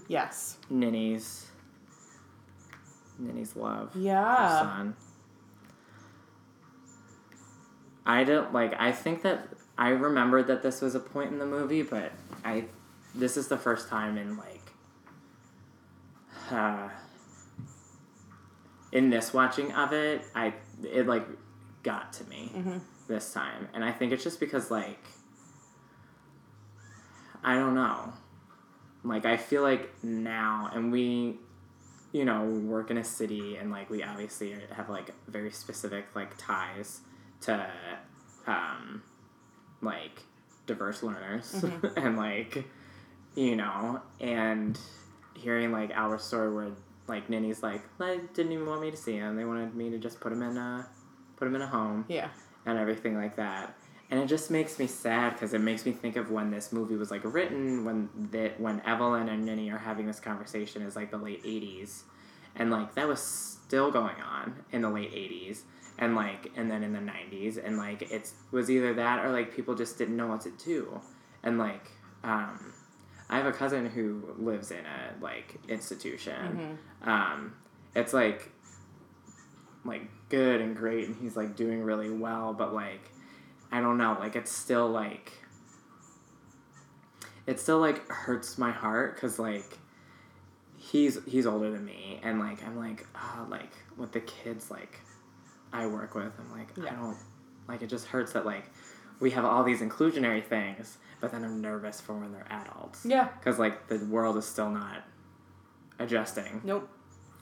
Yes. Ninny's... Ninny's love. Yeah. Her son. I don't, like... I think that... I remembered that this was a point in the movie, but I... This is the first time in, like... Uh... In this watching of it, I it, like, got to me mm-hmm. this time. And I think it's just because, like, I don't know. Like, I feel like now, and we, you know, work in a city, and, like, we obviously have, like, very specific, like, ties to, um, like, diverse learners. Mm-hmm. And, like, you know, and hearing, like, Albert's story where... Like, Ninny's like, they didn't even want me to see him. They wanted me to just put him in a, put him in a home. Yeah. And everything like that. And it just makes me sad because it makes me think of when this movie was, like, written, when the, when Evelyn and Ninny are having this conversation is, like, the late eighties. And, like, that was still going on in the late eighties. And, like, and then in the nineties. And, like, it was either that or, like, people just didn't know what to do. And, like, um... I have a cousin who lives in a, like, institution. Mm-hmm. Um, it's, like, like, good and great, and he's, like, doing really well, but, like, I don't know, like, it's still, like, it still, like, hurts my heart, because, like, he's, he's older than me, and, like, I'm, like, oh, like, with the kids, like, I work with, I'm, like, yeah. I don't, like, it just hurts that, like, we have all these inclusionary things, but then I'm nervous for when they're adults. Yeah. Because, like, the world is still not adjusting. Nope.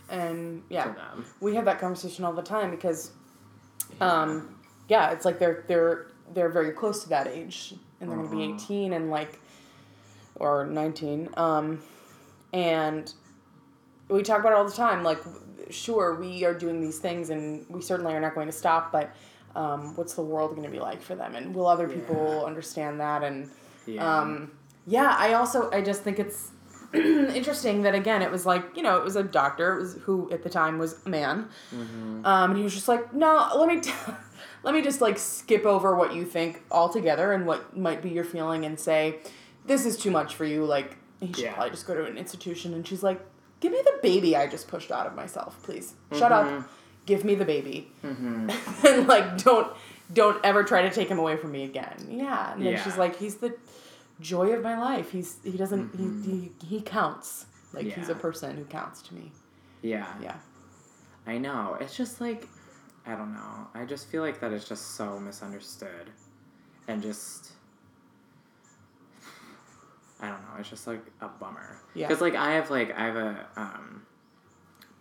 And, yeah. To them. We have that conversation all the time because, um, yeah, it's like they're they're they're very close to that age. And they're mm-hmm. going to be eighteen and, like, or nineteen. Um, and we talk about it all the time. Like, sure, we are doing these things and we certainly are not going to stop, but... Um, what's the world going to be like for them? And will other people yeah. understand that? And, yeah. um, yeah, I also, I just think it's interesting that, again, it was like, you know, it was a doctor it was, who at the time was a man. Mm-hmm. Um, and he was just like, no, let me, t- let me just like skip over what you think altogether and what might be your feeling and say, this is too much for you. Like, he should yeah. probably just go to an institution. And she's like, give me the baby I just pushed out of myself, please. Mm-hmm. Shut up. Give me the baby. Mm-hmm. And, like, don't don't ever try to take him away from me again. Yeah. And then yeah. she's like, he's the joy of my life. He's He doesn't... Mm-hmm. He, he he counts. Like, yeah. he's a person who counts to me. Yeah. Yeah. I know. It's just, like... I don't know. I just feel like that is just so misunderstood. And just... I don't know. It's just, like, a bummer. Yeah. Because, like, I have, like... I have a... um.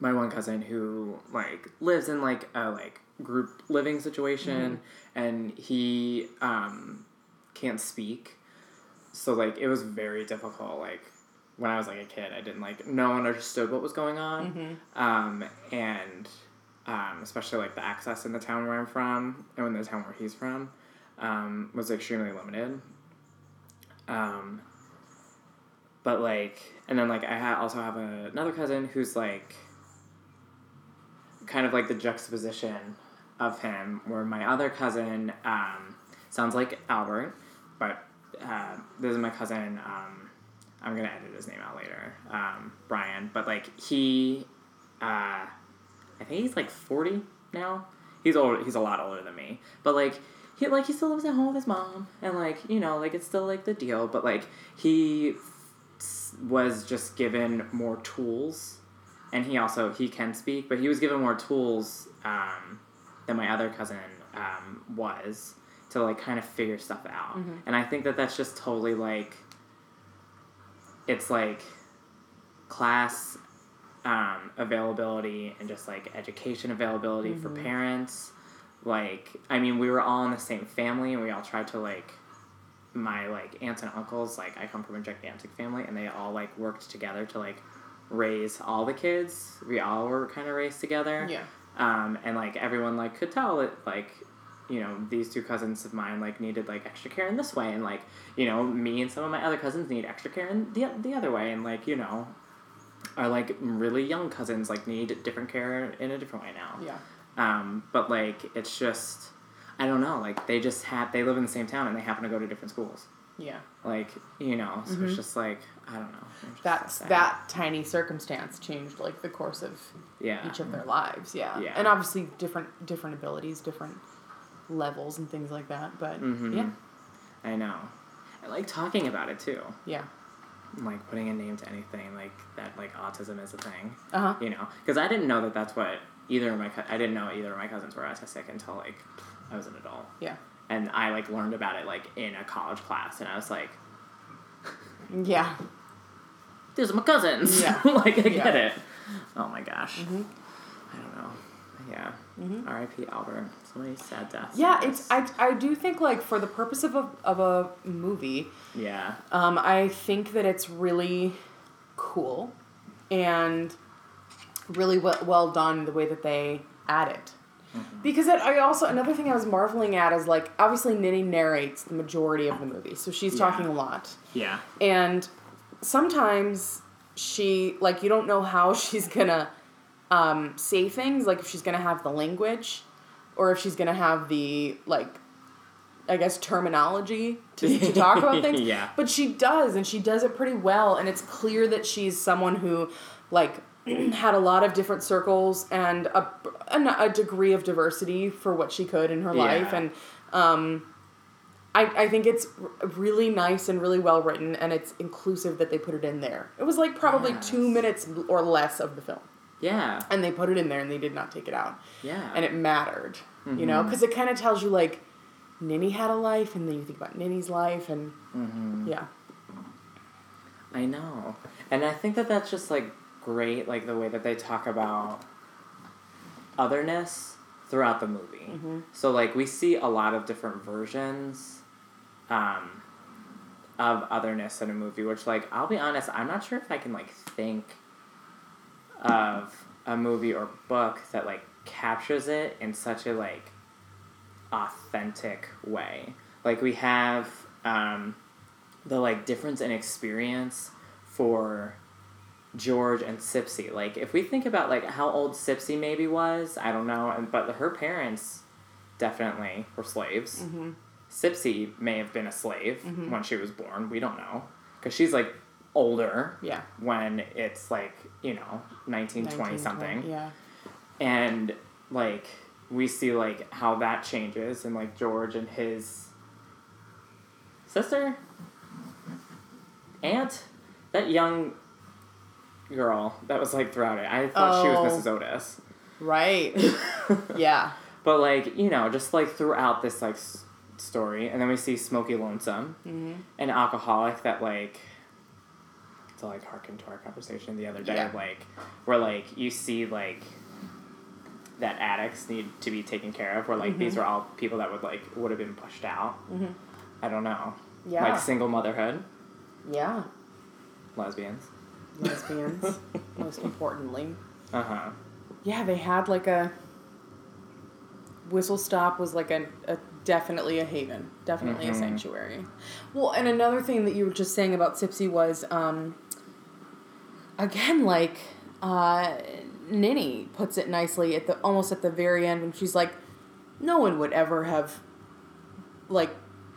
My one cousin who, like, lives in, like, a, like, group living situation, mm-hmm. and he, um, can't speak, so, like, it was very difficult, like, when I was, like, a kid, I didn't, like, no one understood what was going on, mm-hmm. um, and, um, especially, like, the access in the town where I'm from, and in the town where he's from, um, was extremely limited, um, but, like, and then, like, I ha- also have a, another cousin who's, like, kind of like the juxtaposition of him, where my other cousin um, sounds like Albert, but uh, this is my cousin. Um, I'm gonna edit his name out later, um, Brian. But like he, uh, I think he's like forty now. He's old. He's a lot older than me. But like he, like he still lives at home with his mom, and like you know, like it's still like the deal. But like he f- was just given more tools. And he also, he can speak, but he was given more tools um, than my other cousin um, was to, like, kind of figure stuff out. Mm-hmm. And I think that that's just totally, like, it's, like, class um, availability and just, like, education availability mm-hmm. for parents. Like, I mean, we were all in the same family, and we all tried to, like, my, like, aunts and uncles, like, I come from a gigantic family, and they all, like, worked together to, like, raise all the kids. We all were kind of raised together. Yeah. Um, and, like, everyone, like, could tell it, like, you know, these two cousins of mine, like, needed, like, extra care in this way. And, like, you know, me and some of my other cousins need extra care in the, the other way. And, like, you know, our, like, really young cousins, like, need different care in a different way now. Yeah. Um, but, like, it's just, I don't know, like, they just have, they live in the same town and they happen to go to different schools. Yeah. Like, you know, so mm-hmm. it's just, like, I don't know. That's, so that tiny circumstance changed, like, the course of yeah. each of their lives, yeah. yeah. And obviously different, different abilities, different levels and things like that, but, mm-hmm. yeah. I know. I like talking about it, too. Yeah. Like, putting a name to anything, like, that, like, autism is a thing. Uh-huh. You know? Because I didn't know that that's what either of my... Co- I didn't know either of my cousins were autistic until, like, I was an adult. Yeah. And I, like, learned about it, like, in a college class, and I was like... yeah. These are my cousins! Yeah. like, I yeah. get it. Oh, my gosh. Mm-hmm. I don't know. Yeah. Mm-hmm. R I P Albert. So many sad deaths. Yeah, it's I, I do think, like, for the purpose of a of a movie, yeah. Um, I think that it's really cool and really well, well done the way that they add it. Mm-hmm. Because it, I also another thing I was marveling at is, like, obviously Ninny narrates the majority of the movie, so she's yeah. talking a lot. Yeah. And sometimes she, like, you don't know how she's gonna Um, say things, like if she's going to have the language or if she's going to have the, like, I guess, terminology to, to talk about things. yeah. But she does, and she does it pretty well, and it's clear that she's someone who, like, had a lot of different circles and a, a, a degree of diversity for what she could in her yeah. life, and um, I, I think it's really nice and really well written, and it's inclusive that they put it in there. It was, like, probably yes. two minutes or less of the film. Yeah. And they put it in there and they did not take it out. Yeah. And it mattered, mm-hmm. you know, because it kind of tells you, like, Ninny had a life, and then you think about Ninny's life, and mm-hmm. yeah. I know. And I think that that's just, like, great, like, the way that they talk about otherness throughout the movie. Mm-hmm. So, like, we see a lot of different versions um, of otherness in a movie, which, like, I'll be honest, I'm not sure if I can, like, think of a movie or book that, like, captures it in such a, like, authentic way. Like, we have um, the, like, difference in experience for George and Sipsy. Like, if we think about, like, how old Sipsy maybe was, I don't know, and but her parents definitely were slaves. Mm-hmm. Sipsy may have been a slave mm-hmm. when she was born. We don't know. Because she's, like, older yeah. when it's, like, you know, nineteen, twenty-something. Yeah. And, like, we see, like, how that changes, and, like, George and his sister? Aunt? That young girl that was, like, throughout it. I thought oh, she was Missus Otis. Right. yeah. But, like, you know, just, like, throughout this, like, s- story. And then we see Smokey Lonesome, mm-hmm. an alcoholic that, like... to, like, hearken to our conversation the other day, yeah. like, where, like, you see, like, that addicts need to be taken care of, where, like, mm-hmm. these are all people that would, like, would have been pushed out. Mm-hmm. I don't know. Yeah. Like, single motherhood. Yeah. Lesbians. Lesbians, most importantly. Uh-huh. Yeah, they had, like, a... Whistle Stop was, like, a, a definitely a haven. Definitely mm-hmm. a sanctuary. Well, and another thing that you were just saying about Sipsy was... Um, Again, like, uh, Ninny puts it nicely at the almost at the very end when she's like, no one would ever have, like,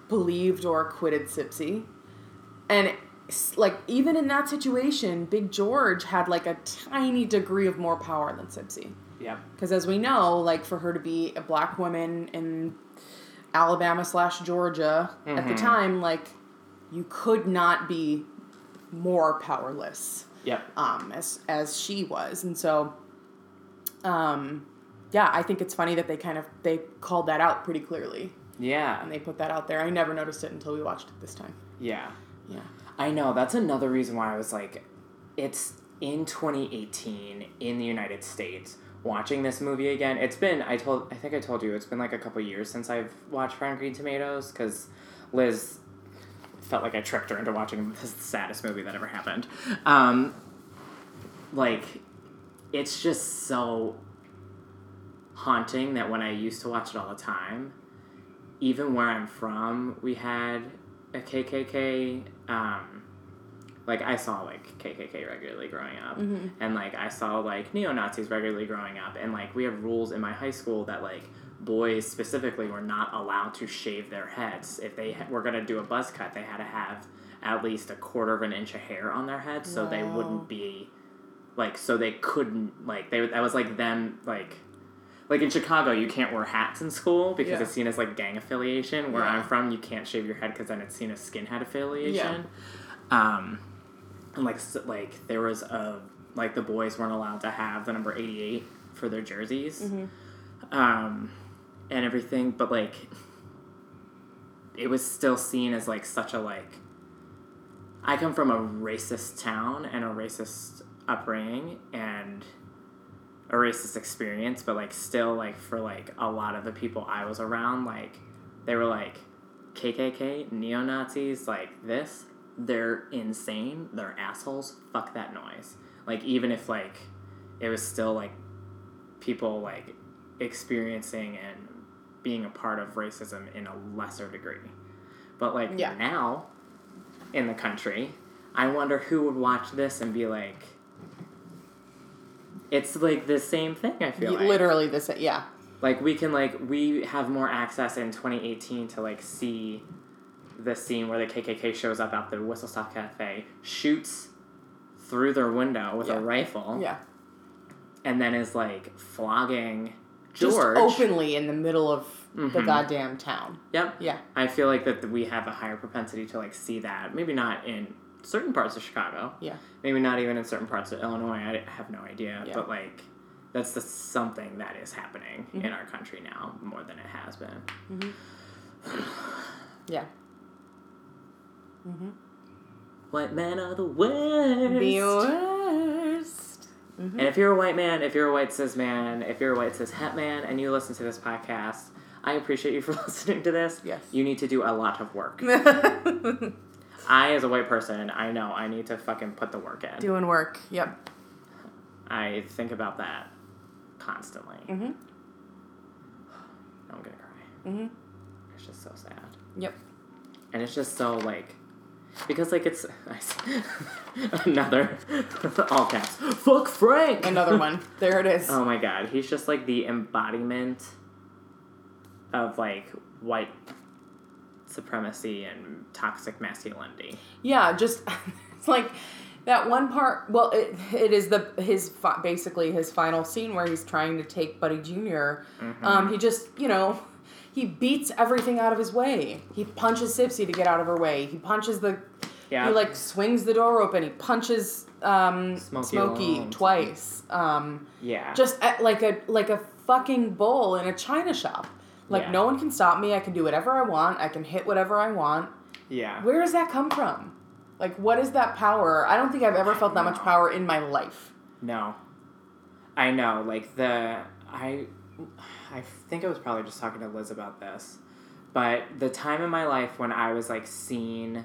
believed or acquitted Sipsy. And, like, even in that situation, Big George had, like, a tiny degree of more power than Sipsy. Yeah. Because as we know, like, for her to be a black woman in Alabama slash Georgia mm-hmm. at the time, like, you could not be more powerless. Yeah. Um, as as she was. And so, um, yeah, I think it's funny that they kind of, they called that out pretty clearly. Yeah. And they put that out there. I never noticed it until we watched it this time. Yeah. Yeah. I know. That's another reason why I was like, it's in twenty eighteen in the United States, watching this movie again. It's been, I told, I think I told you, it's been like a couple years since I've watched Fried Green Tomatoes, because Liz... felt like I tricked her into watching the saddest movie that ever happened. Um, like, it's just so haunting that when I used to watch it all the time, even where I'm from, we had a K K K um, like, I saw, like, K K K regularly growing up. Mm-hmm. And, like, I saw, like, neo-Nazis regularly growing up. And, like, we had rules in my high school that, like, boys specifically were not allowed to shave their heads. If they were going to do a buzz cut, they had to have at least a quarter of an inch of hair on their head. So wow. They wouldn't be, like, so they couldn't, like, they that was, like, them, like... Like, in Chicago, you can't wear hats in school because yeah. it's seen as, like, gang affiliation. Where yeah. I'm from, you can't shave your head because then it's seen as skinhead affiliation. Yeah. Um, and, like, so, like, there was a... Like, the boys weren't allowed to have the number eighty-eight for their jerseys. Mm-hmm. Um, and everything. But, like, it was still seen as, like, such a, like... I come from a racist town and a racist upbringing and... a racist experience, but, like, still, like, for, like, a lot of the people I was around, like, they were, like, K K K, neo-Nazis, like, this, they're insane, they're assholes, fuck that noise. Like, even if, like, it was still, like, people, like, experiencing and being a part of racism in a lesser degree. But, like, yeah. now, in the country, I wonder who would watch this and be, like... It's, like, the same thing, I feel like. Literally the same, yeah. Like, we can, like, we have more access in twenty eighteen to, like, see the scene where the K K K shows up at the Whistle Stop Cafe, shoots through their window with yeah. a rifle. Yeah. And then is, like, flogging George. Just openly in the middle of mm-hmm. the goddamn town. Yep. Yeah. I feel like that we have a higher propensity to, like, see that. Maybe not in... certain parts of Chicago. Yeah. Maybe not even in certain parts of Illinois. I have no idea. Yeah. But, like, that's the something that is happening mm-hmm. in our country now more than it has been. Mm-hmm. yeah. Mm-hmm. White men are the worst. The worst. Mm-hmm. And if you're a white man, if you're a white cis man, if you're a white cis het man, and you listen to this podcast, I appreciate you for listening to this. Yes. You need to do a lot of work. I, as a white person, I know I need to fucking put the work in. Doing work, yep. I think about that constantly. Mm-hmm. I'm gonna cry. Mm-hmm. It's just so sad. Yep. And it's just so, like... Because, like, it's... Another... All caps. Fuck Frank! Another one. There it is. Oh, my God. He's just, like, the embodiment of, like, white... supremacy and toxic masculinity. Yeah, just it's like that one part. Well, it it is the his basically his final scene where he's trying to take Buddy Junior Mm-hmm. Um, he just you know he beats everything out of his way. He punches Sipsy to get out of her way. He punches the yeah. He like swings the door open. He punches um, Smokey, Smokey twice. Um, yeah, just at, like a like a fucking bull in a china shop. Like, yeah. no one can stop me. I can do whatever I want. I can hit whatever I want. Yeah. Where does that come from? Like, what is that power? I don't think I've ever felt that no. much power in my life. No. I know. Like, the... I I think I was probably just talking to Liz about this. But the time in my life when I was, like, seen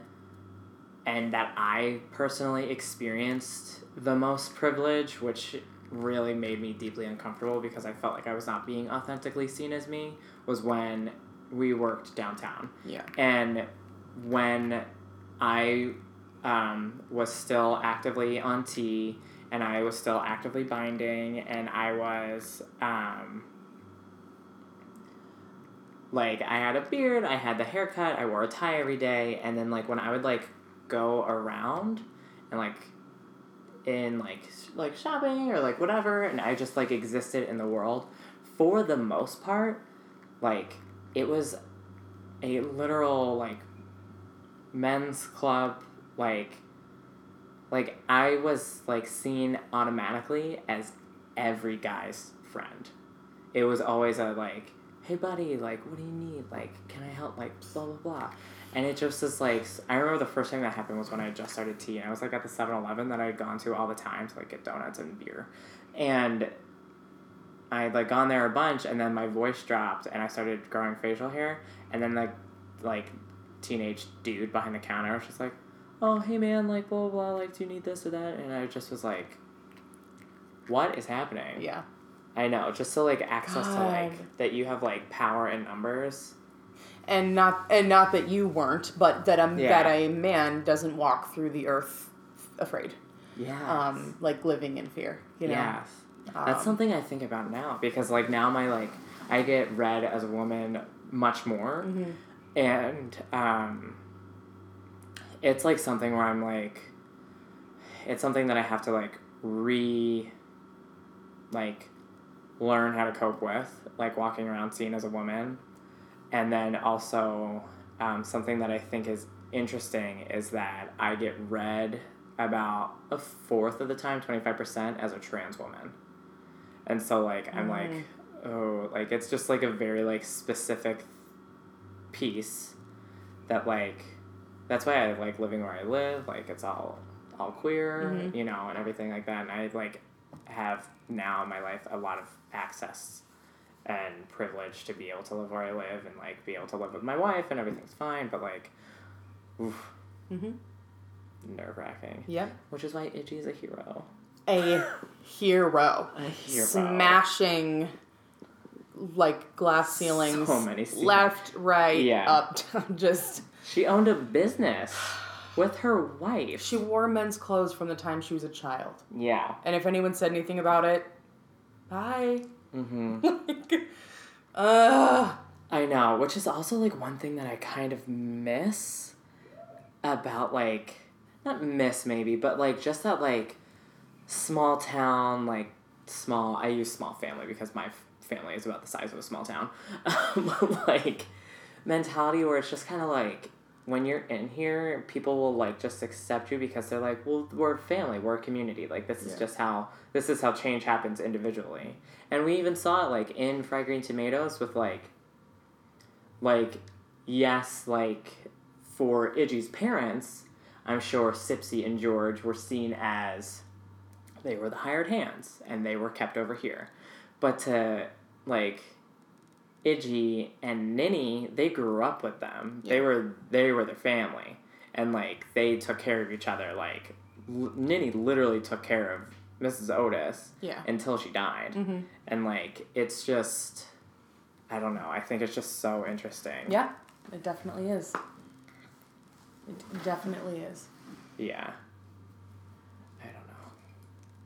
and that I personally experienced the most privilege, which... really made me deeply uncomfortable because I felt like I was not being authentically seen as me was when we worked downtown. Yeah. And when I um, was still actively on T and I was still actively binding and I was um, like I had a beard, I had the haircut, I wore a tie every day, and then like when I would like go around and like in, like, like shopping or, like, whatever, and I just, like, existed in the world. For the most part, like, it was a literal, like, men's club, like, like, I was, like, seen automatically as every guy's friend. It was always a, like, hey, buddy, like, what do you need? Like, can I help? Like, blah, blah, blah. And it just is, like, I remember the first thing that happened was when I just started tea, and I was, like, at the seven eleven that I had gone to all the time to, like, get donuts and beer. And I had, like, gone there a bunch, and then my voice dropped, and I started growing facial hair, and then the, like, teenage dude behind the counter was just like, oh, hey, man, like, blah, blah, blah, like, do you need this or that? And I just was like, what is happening? Yeah. I know, just so, like, access God. To, like, that you have, like, power and numbers... And not and not that you weren't, but that a, yeah. that a man doesn't walk through the earth afraid. Yeah. Um, like living in fear, you know? Yes. Um, That's something I think about now because like now my like I get read as a woman much more mm-hmm. and um, it's like something where I'm like it's something that I have to like re like learn how to cope with, like walking around seen as a woman. And then also um, something that I think is interesting is that I get read about a fourth of the time, twenty-five percent, as a trans woman. And so, like, I'm mm. like, oh, like, it's just, like, a very, like, specific piece that, like, that's why I like living where I live. Like, it's all all queer, mm-hmm. you know, and everything like that. And I, like, have now in my life a lot of access and privilege to be able to live where I live and, like, be able to live with my wife and everything's fine. But, like, oof. Mm-hmm. Nerve-wracking. Yep. Which is why Idgie is a hero. A hero. A hero. Smashing, like, glass ceilings. So many ceilings. Left, right, yeah. up, down, just... She owned a business with her wife. She wore men's clothes from the time she was a child. Yeah. And if anyone said anything about it, bye. Mm-hmm. like, uh, I know, which is also, like, one thing that I kind of miss about, like... Not miss, maybe, but, like, just that, like, small town, like, small... I use small family because my f- family is about the size of a small town. but, like, mentality where it's just kind of, like, when you're in here, people will, like, just accept you because they're like, well, we're a family, we're a community. Like, this is yeah. just how... This is how change happens individually. And we even saw it, like, in Fried Green Tomatoes with, like... Like, yes, like, for Idgie's parents... I'm sure Sipsy and George were seen as they were the hired hands and they were kept over here. But to, like, Idgie and Ninny, they grew up with them. Yeah. They were they were their family. And, like, they took care of each other. Like, L- Ninny literally took care of Missus Otis yeah. until she died. Mm-hmm. And, like, it's just, I don't know. I think it's just so interesting. Yeah, it definitely is. It definitely is. Yeah. I don't know.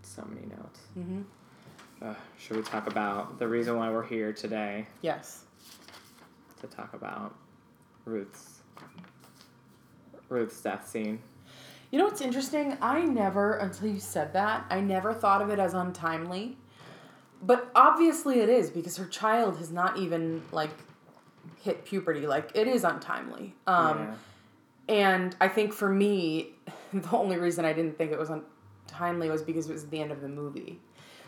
So many notes. Mm-hmm. Uh, should we talk about the reason why we're here today? Yes. To talk about Ruth's Ruth's death scene. You know what's interesting? I never, until you said that, I never thought of it as untimely. But obviously it is, because her child has not even, like, hit puberty. Like, it is untimely. Um yeah. And I think for me, the only reason I didn't think it was untimely was because it was the end of the movie.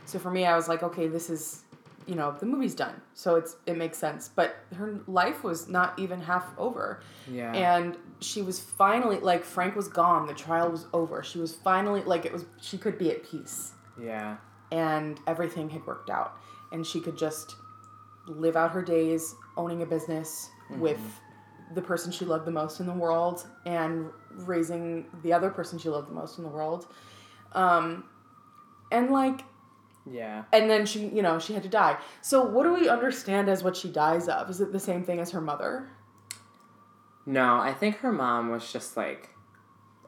So for me, I was like, okay, this is, you know, the movie's done. So it's it makes sense. But her life was not even half over. Yeah. And she was finally, like, Frank was gone. The trial was over. She was finally, like, it was, she could be at peace. Yeah. And everything had worked out. And she could just live out her days owning a business mm-hmm. with... the person she loved the most in the world and raising the other person she loved the most in the world. Um, and like, yeah. And then she, you know, she had to die. So what do we understand as what she dies of? Is it the same thing as her mother? No, I think her mom was just like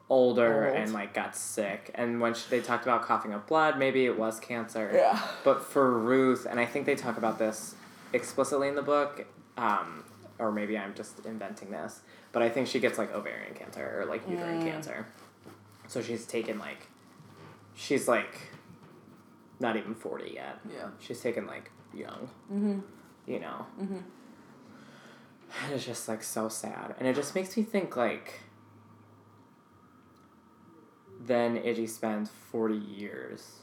older Old. and like got sick. And when she, they talked about coughing up blood, maybe it was cancer. Yeah. But for Ruth, and I think they talk about this explicitly in the book, um, or maybe I'm just inventing this, but I think she gets, like, ovarian cancer or, like, uterine mm. cancer. So she's taken, like, she's, like, not even forty yet. Yeah. She's taken, like, young. Mm-hmm. You know? Mm-hmm. And it's just, like, so sad. And it just makes me think, like, then Idgie spends forty years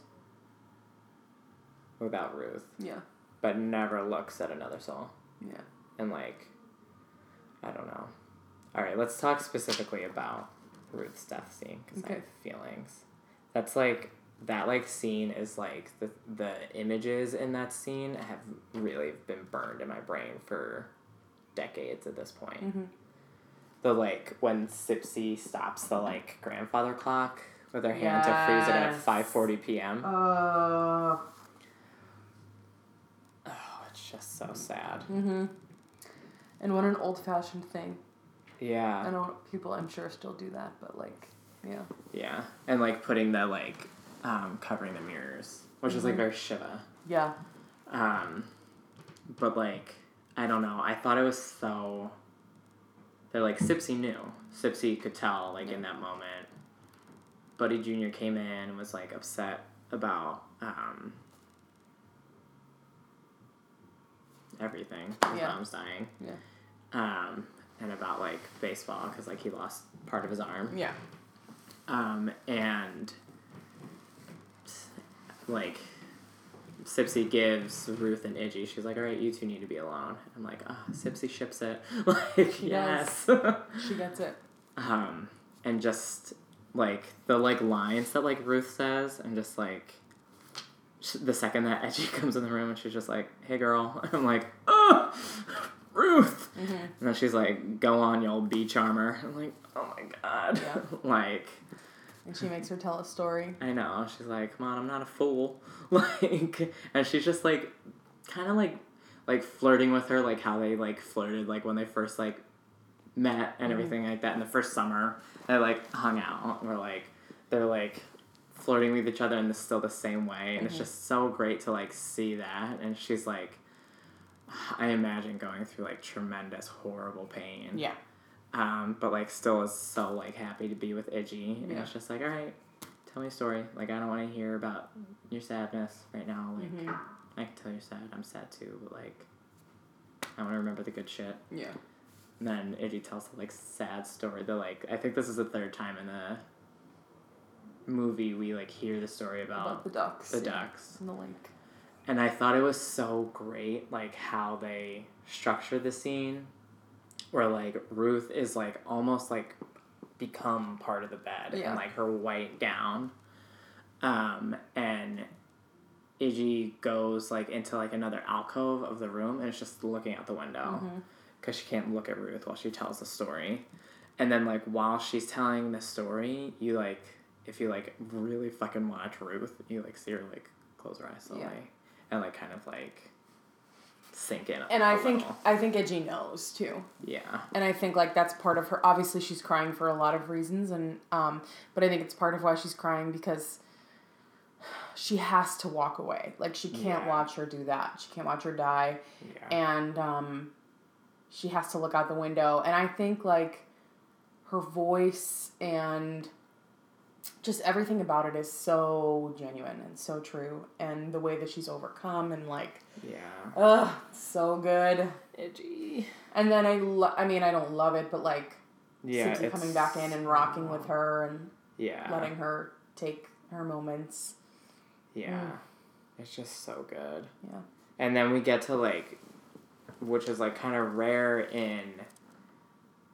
without Ruth. Yeah. But never looks at another soul. Yeah. And, like... I don't know. All right, let's talk specifically about Ruth's death scene because okay. I have feelings. That's like that like scene is like the the images in that scene have really been burned in my brain for decades at this point. Mm-hmm. The like when Sipsy stops the like grandfather clock with her hand yes. to freeze it at five forty p.m. Uh... Oh, it's just so sad. Mm-hmm. And what an old-fashioned thing. Yeah. I know people, I'm sure, still do that, but, like... Yeah. Yeah. And, like, putting the, like, um, covering the mirrors, which mm-hmm. was, like, very Shiva. Yeah. Um, but, like, I don't know. I thought it was so... They're, like, Sipsy knew. Sipsy could tell, like, yeah. in that moment. Buddy Junior came in and was, like, upset about, um... everything. His yeah. mom's dying. Yeah. Um, and about, like, baseball, because, like, he lost part of his arm. Yeah. Um, and, like, Sipsy gives Ruth and Idgie. She's like, all right, you two need to be alone. I'm like, ah, oh, Sipsy ships it. Like, yes. yes. She gets it. Um, and just, like, the, like, lines that, like, Ruth says, and just, like, the second that Idgie comes in the room and she's just like, hey, girl. And I'm like, oh, Ruth. Mm-hmm. And then she's like, go on, you old bee charmer. I'm like, oh, my God. Yeah. Like. And she makes her tell a story. I know. She's like, come on, I'm not a fool. Like, and she's just like, kind of like, like flirting with her, like how they like flirted, like when they first like met and mm-hmm. everything like that. In the first summer, they like hung out or like, they're like, flirting with each other in the, still the same way, and mm-hmm. it's just so great to like see that. And she's like, I imagine going through like tremendous horrible pain, yeah um but like still is so like happy to be with Idgie. And yeah. it's just like, all right, tell me a story, like I don't want to hear about your sadness right now, like mm-hmm. I can tell you're sad, I'm sad too, but like I want to remember the good shit. Yeah. And then Idgie tells the like sad story, the like, I think this is the third time in the movie we like hear the story about, about the ducks the yeah. ducks and the lake. And I thought it was so great like how they structure the scene where like Ruth is like almost like become part of the bed yeah. and like her white gown, um and Idgie goes like into like another alcove of the room and it's just looking out the window because mm-hmm. she can't look at Ruth while she tells the story. And then like while she's telling the story, you like, if you, like, really fucking watch Ruth, you, like, see her, like, close her eyes slowly. Yeah. And, like, kind of, like, sink in. And I think, I think Idgie knows, too. Yeah. And I think, like, that's part of her... Obviously, she's crying for a lot of reasons, and um, but I think it's part of why she's crying, because she has to walk away. Like, she can't yeah. watch her do that. She can't watch her die. Yeah. And um, she has to look out the window. And I think, like, her voice and... just everything about it is so genuine and so true. And the way that she's overcome and, like... Yeah. Ugh, so good. Idgie. And then I... Lo- I mean, I don't love it, but, like... Yeah, Sipsy coming back in and rocking uh, with her and... Yeah. Letting her take her moments. Yeah. Mm. It's just so good. Yeah. And then we get to, like... Which is, like, kind of rare in...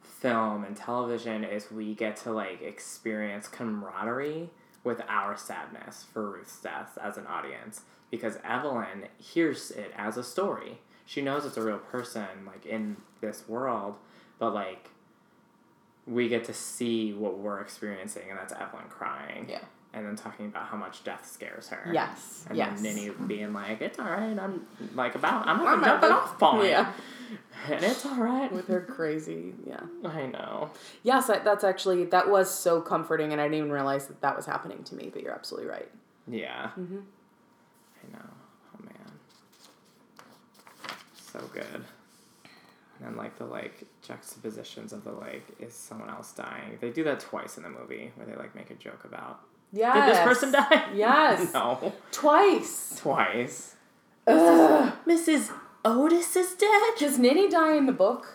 film and television, is we get to like experience camaraderie with our sadness for Ruth's death as an audience, because Evelyn hears it as a story. She knows it's a real person like in this world, but like we get to see what we're experiencing, and that's Evelyn crying. Yeah. And then talking about how much death scares her. Yes. And yes. then Ninny being like, it's all right. I'm like about, I'm not jumping off falling. Yeah. And it's all right. With her crazy. Yeah. I know. Yes. That's actually, that was so comforting. And I didn't even realize that that was happening to me, but you're absolutely right. Yeah. Mm-hmm. I know. Oh man. So good. And then, like, the, like, juxtapositions of the, like, is someone else dying? They do that twice in the movie where they, like, make a joke about, yes. did this person die? Yes. No. Twice. Twice. Ugh. Missus Otis is dead? Does Ninny die in the book?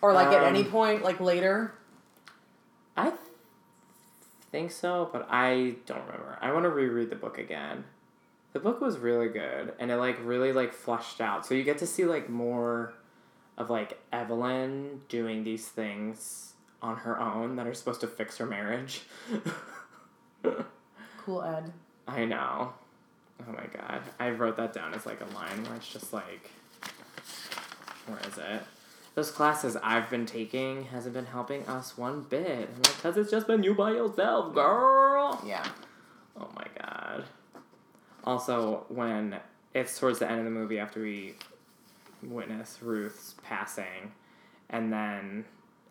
Or, like, um, at any point, like, later? I th- think so, but I don't remember. I want to reread the book again. The book was really good, and it, like, really, like, fleshed out. So you get to see, like, more... of, like, Evelyn doing these things on her own that are supposed to fix her marriage. Cool, Ed. I know. Oh, my God. I wrote that down as, like, a line where it's just, like... Where is it? Those classes I've been taking hasn't been helping us one bit. And because it's just been you by yourself, girl! Yeah. Oh, my God. Also, when... It's towards the end of the movie after we... witness Ruth's passing, and then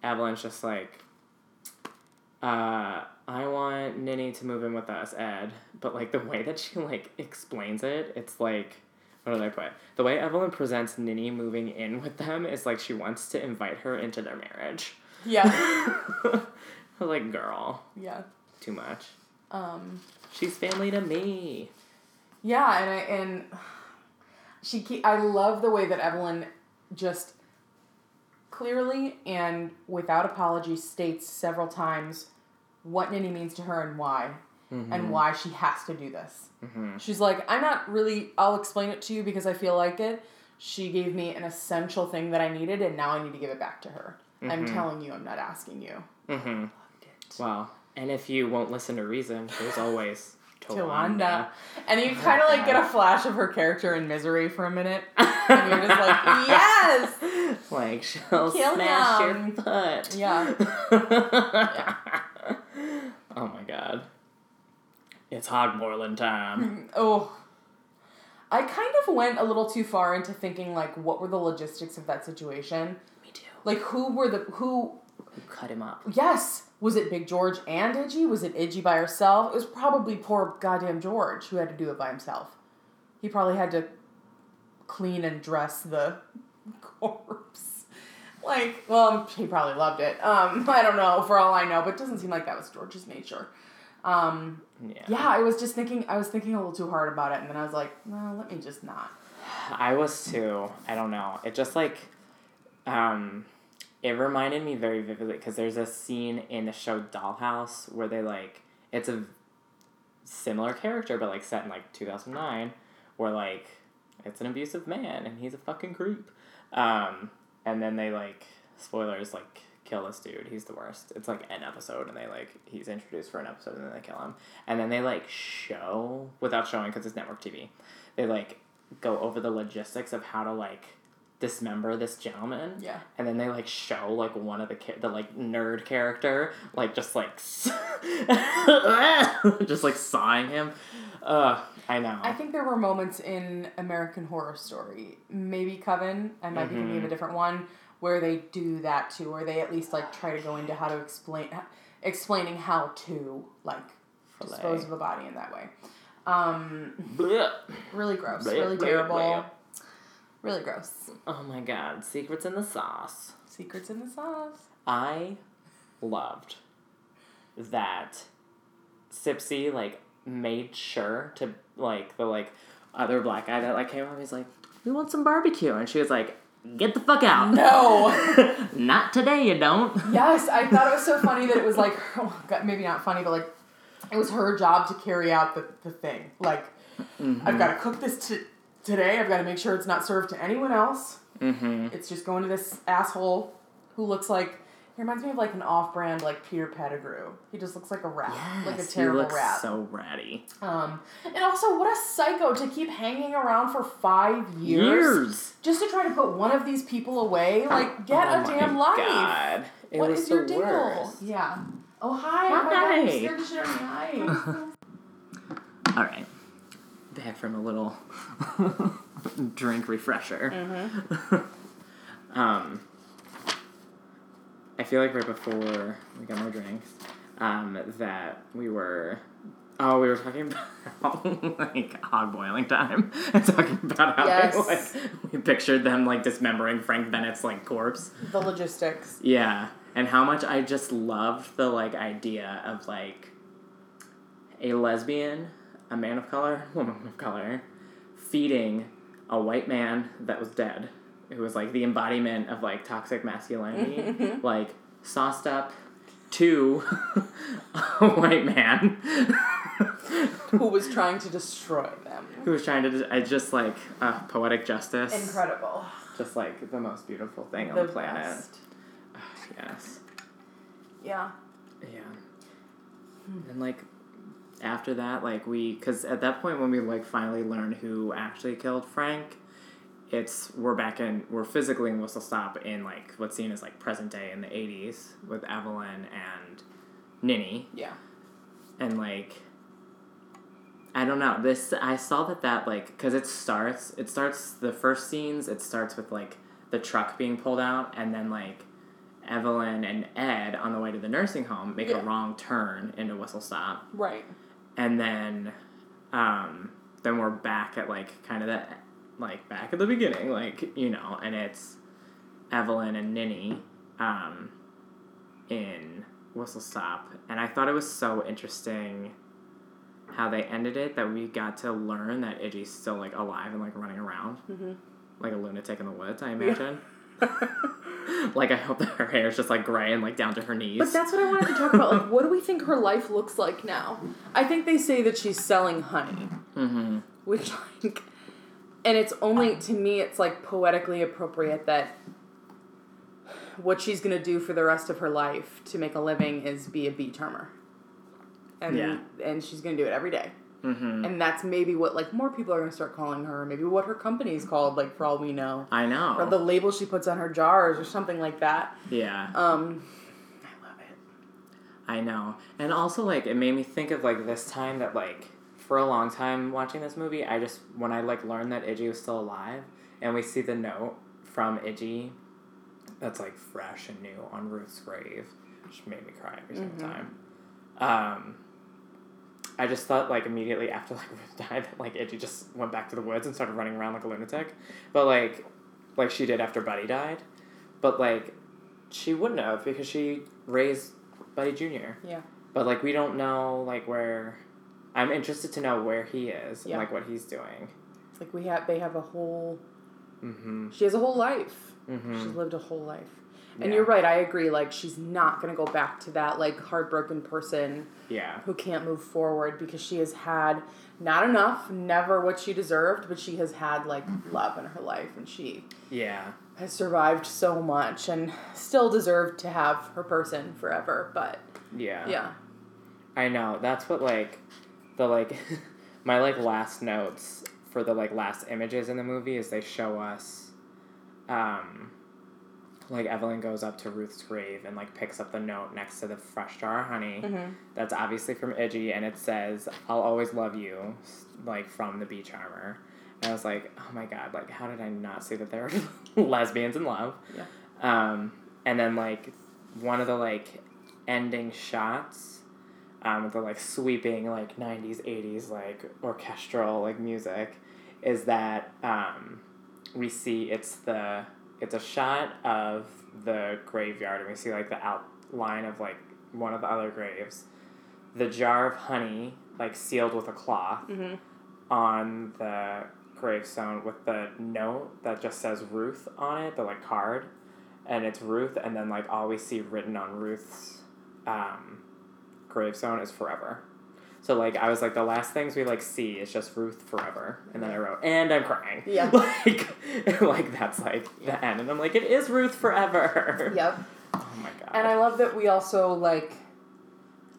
Evelyn's just like, uh, I want Ninny to move in with us, Ed. But, like, the way that she, like, explains it, it's like, what did I put? The way Evelyn presents Ninny moving in with them is, like, she wants to invite her into their marriage. Yeah. I was like, girl. Yeah. Too much. Um. She's family to me. Yeah, and I, and she keep, I love the way that Evelyn just clearly and without apology states several times what Ninny means to her and why, mm-hmm. and why she has to do this. Mm-hmm. She's like, I'm not really, I'll explain it to you because I feel like it. She gave me an essential thing that I needed, and now I need to give it back to her. Mm-hmm. I'm telling you, I'm not asking you. Mm-hmm. I loved it. Wow. And if you won't listen to reason, there's always Tawanda. And you kind of like get a flash of her character in Misery for a minute. And you're just like, yes! Like, she'll Kill smash him. your butt. Yeah. Yeah. Oh my god. It's hog boiling time. Oh. I kind of went a little too far into thinking, like, what were the logistics of that situation? Me too. Like, who were the, who... Who cut him up? Yes! Was it Big George and Idgie? Was it Idgie by herself? It was probably poor goddamn George who had to do it by himself. He probably had to clean and dress the corpse. Like, well, he probably loved it. Um, I don't know, for all I know, but it doesn't seem like that was George's nature. Um, yeah. yeah, I was just thinking, I was thinking a little too hard about it, and then I was like, no, let me just not. I was too. I don't know. It just, like, um... it reminded me very vividly, because there's a scene in the show Dollhouse where they, like, it's a similar character, but, like, set in, like, two thousand nine, where, like, it's an abusive man, and he's a fucking creep. Um, and then they, like, spoilers, like, kill this dude. He's the worst. It's, like, an episode, and they, like, he's introduced for an episode, and then they kill him. And then they, like, show, without showing, because it's network T V, they, like, go over the logistics of how to, like, dismember this gentleman. Yeah. And then they, like, show, like, one of the, ki- the like, nerd character, like, just, like, just, like, sawing him. Uh, I know. I think there were moments in American Horror Story, maybe Coven, I might mm-hmm. be thinking of a different one, where they do that, too, or they at least, like, try to go into how to explain, explaining how to, like, Filet. dispose of a body in that way. Um, Blech. Really gross. Blech. Really Blech. terrible. Blech. Really gross. Oh my god. Secrets in the sauce. Secrets in the sauce. I loved that Sipsy, like, made sure to, like, the, like, other black guy that, like, came up, he's like, we want some barbecue. And she was like, get the fuck out. No. Not today, you don't. Yes, I thought it was so funny that it was, like, oh god, maybe not funny, but, like, it was her job to carry out the, the thing. Like, mm-hmm. I've got to cook this to... today, I've got to make sure it's not served to anyone else. Mm-hmm. It's just going to this asshole who looks like... He reminds me of, like, an off-brand, like, Peter Pettigrew. He just looks like a rat. Yes, like a terrible rat. He looks rat. so ratty. Um, and also, what a psycho to keep hanging around for five years. Years! Just to try to put one of these people away. Like, get oh, a damn life. God. It what was is the your deal? Worst. Yeah. Oh, hi. Hi. Oh, my God. I'm scared to share my eyes. All right. Back from a little drink refresher. Mm-hmm. um, I feel like right before we got more drinks, um, that we were, oh, we were talking about, like, hog boiling time. And talking about how, yes. they, like, we pictured them, like, dismembering Frank Bennett's, like, corpse. The logistics. Yeah. And how much I just loved the, like, idea of, like, a lesbian... a man of color, woman of color, feeding a white man that was dead, who was, like, the embodiment of, like, toxic masculinity, like, sauced up to a white man. Who was trying to destroy them. Who was trying to, de- I just, like, uh, poetic justice. Incredible. Just, like, the most beautiful thing the on the planet. Best. Oh, yes. Yeah. Yeah. Hmm. And, like, after that, like, we... Because at that point, when we, like, finally learn who actually killed Frank, it's... We're back in... We're physically in Whistle Stop in, like, what's seen as, like, present day in the eighties with Evelyn and Ninny. Yeah. And, like... I don't know. This... I saw that that, like... Because it starts... It starts... The first scenes, it starts with, like, the truck being pulled out, and then, like, Evelyn and Ed on the way to the nursing home make yeah. a wrong turn into Whistle Stop. Right. And then, um, then we're back at, like, kind of that, like, back at the beginning, like, you know, and it's Evelyn and Ninny, um, in Whistle Stop. And I thought it was so interesting how they ended it, that we got to learn that Idgie's still, like, alive and, like, running around. Mm-hmm. Like a lunatic in the woods, I imagine. Yeah. Like, I hope that her hair's just, like, gray and, like, down to her knees. But that's what I wanted to talk about. Like, what do we think her life looks like now? I think they say that she's selling honey. Mm-hmm. Which, like... And it's only, to me, it's, like, poetically appropriate that what she's going to do for the rest of her life to make a living is be a bee charmer. And, yeah. and she's going to do it every day. Mm-hmm. And that's maybe what, like, more people are going to start calling her. Maybe what her company's called, like, for all we know. I know. Or the label she puts on her jars or something like that. Yeah. Um, I love it. I know. And also, like, it made me think of, like, this time that, like, for a long time watching this movie, I just, when I, like, learned that Idgie was still alive, and we see the note from Idgie that's, like, fresh and new on Ruth's grave, which made me cry every single mm-hmm. time. Um... I just thought, like, immediately after, like, Ruth died, that, like, Idgie just went back to the woods and started running around like a lunatic. But, like, like she did after Buddy died. But, like, she wouldn't have, because she raised Buddy Junior Yeah. But, like, we don't know, like, where... I'm interested to know where he is yeah. and, like, what he's doing. It's like we have... They have a whole... Mm-hmm. She has a whole life. Mm-hmm. She's lived a whole life. And yeah. you're right, I agree, like, she's not going to go back to that, like, heartbroken person yeah. who can't move forward, because she has had not enough, never what she deserved, but she has had, like, love in her life, and she yeah. has survived so much, and still deserved to have her person forever, but... Yeah. Yeah. I know, that's what, like, the, like, my, like, last notes for the, like, last images in the movie is they show us, um... like, Evelyn goes up to Ruth's grave and, like, picks up the note next to the fresh jar of honey. Mm-hmm. That's obviously from Idgie, and it says, "I'll always love you," like, from the bee charmer. And I was like, oh, my God, like, how did I not see that there were lesbians in love? Yeah. Um, and then, like, one of the, like, ending shots um, with the, like, sweeping, like, nineties, eighties, like, orchestral, like, music is that um, we see it's the... It's a shot of the graveyard, and we see, like, the outline of, like, one of the other graves. The jar of honey, like, sealed with a cloth mm-hmm. on the gravestone with the note that just says Ruth on it, the, like, card. And it's Ruth, and then, like, all we see written on Ruth's um, gravestone is forever. So, like, I was, like, the last things we, like, see is just Ruth forever. And then I wrote, and I'm crying. Yeah. Like, like that's, like, yeah. the end. And I'm like, it is Ruth forever. Yep. Oh, my God. And I love that we also, like,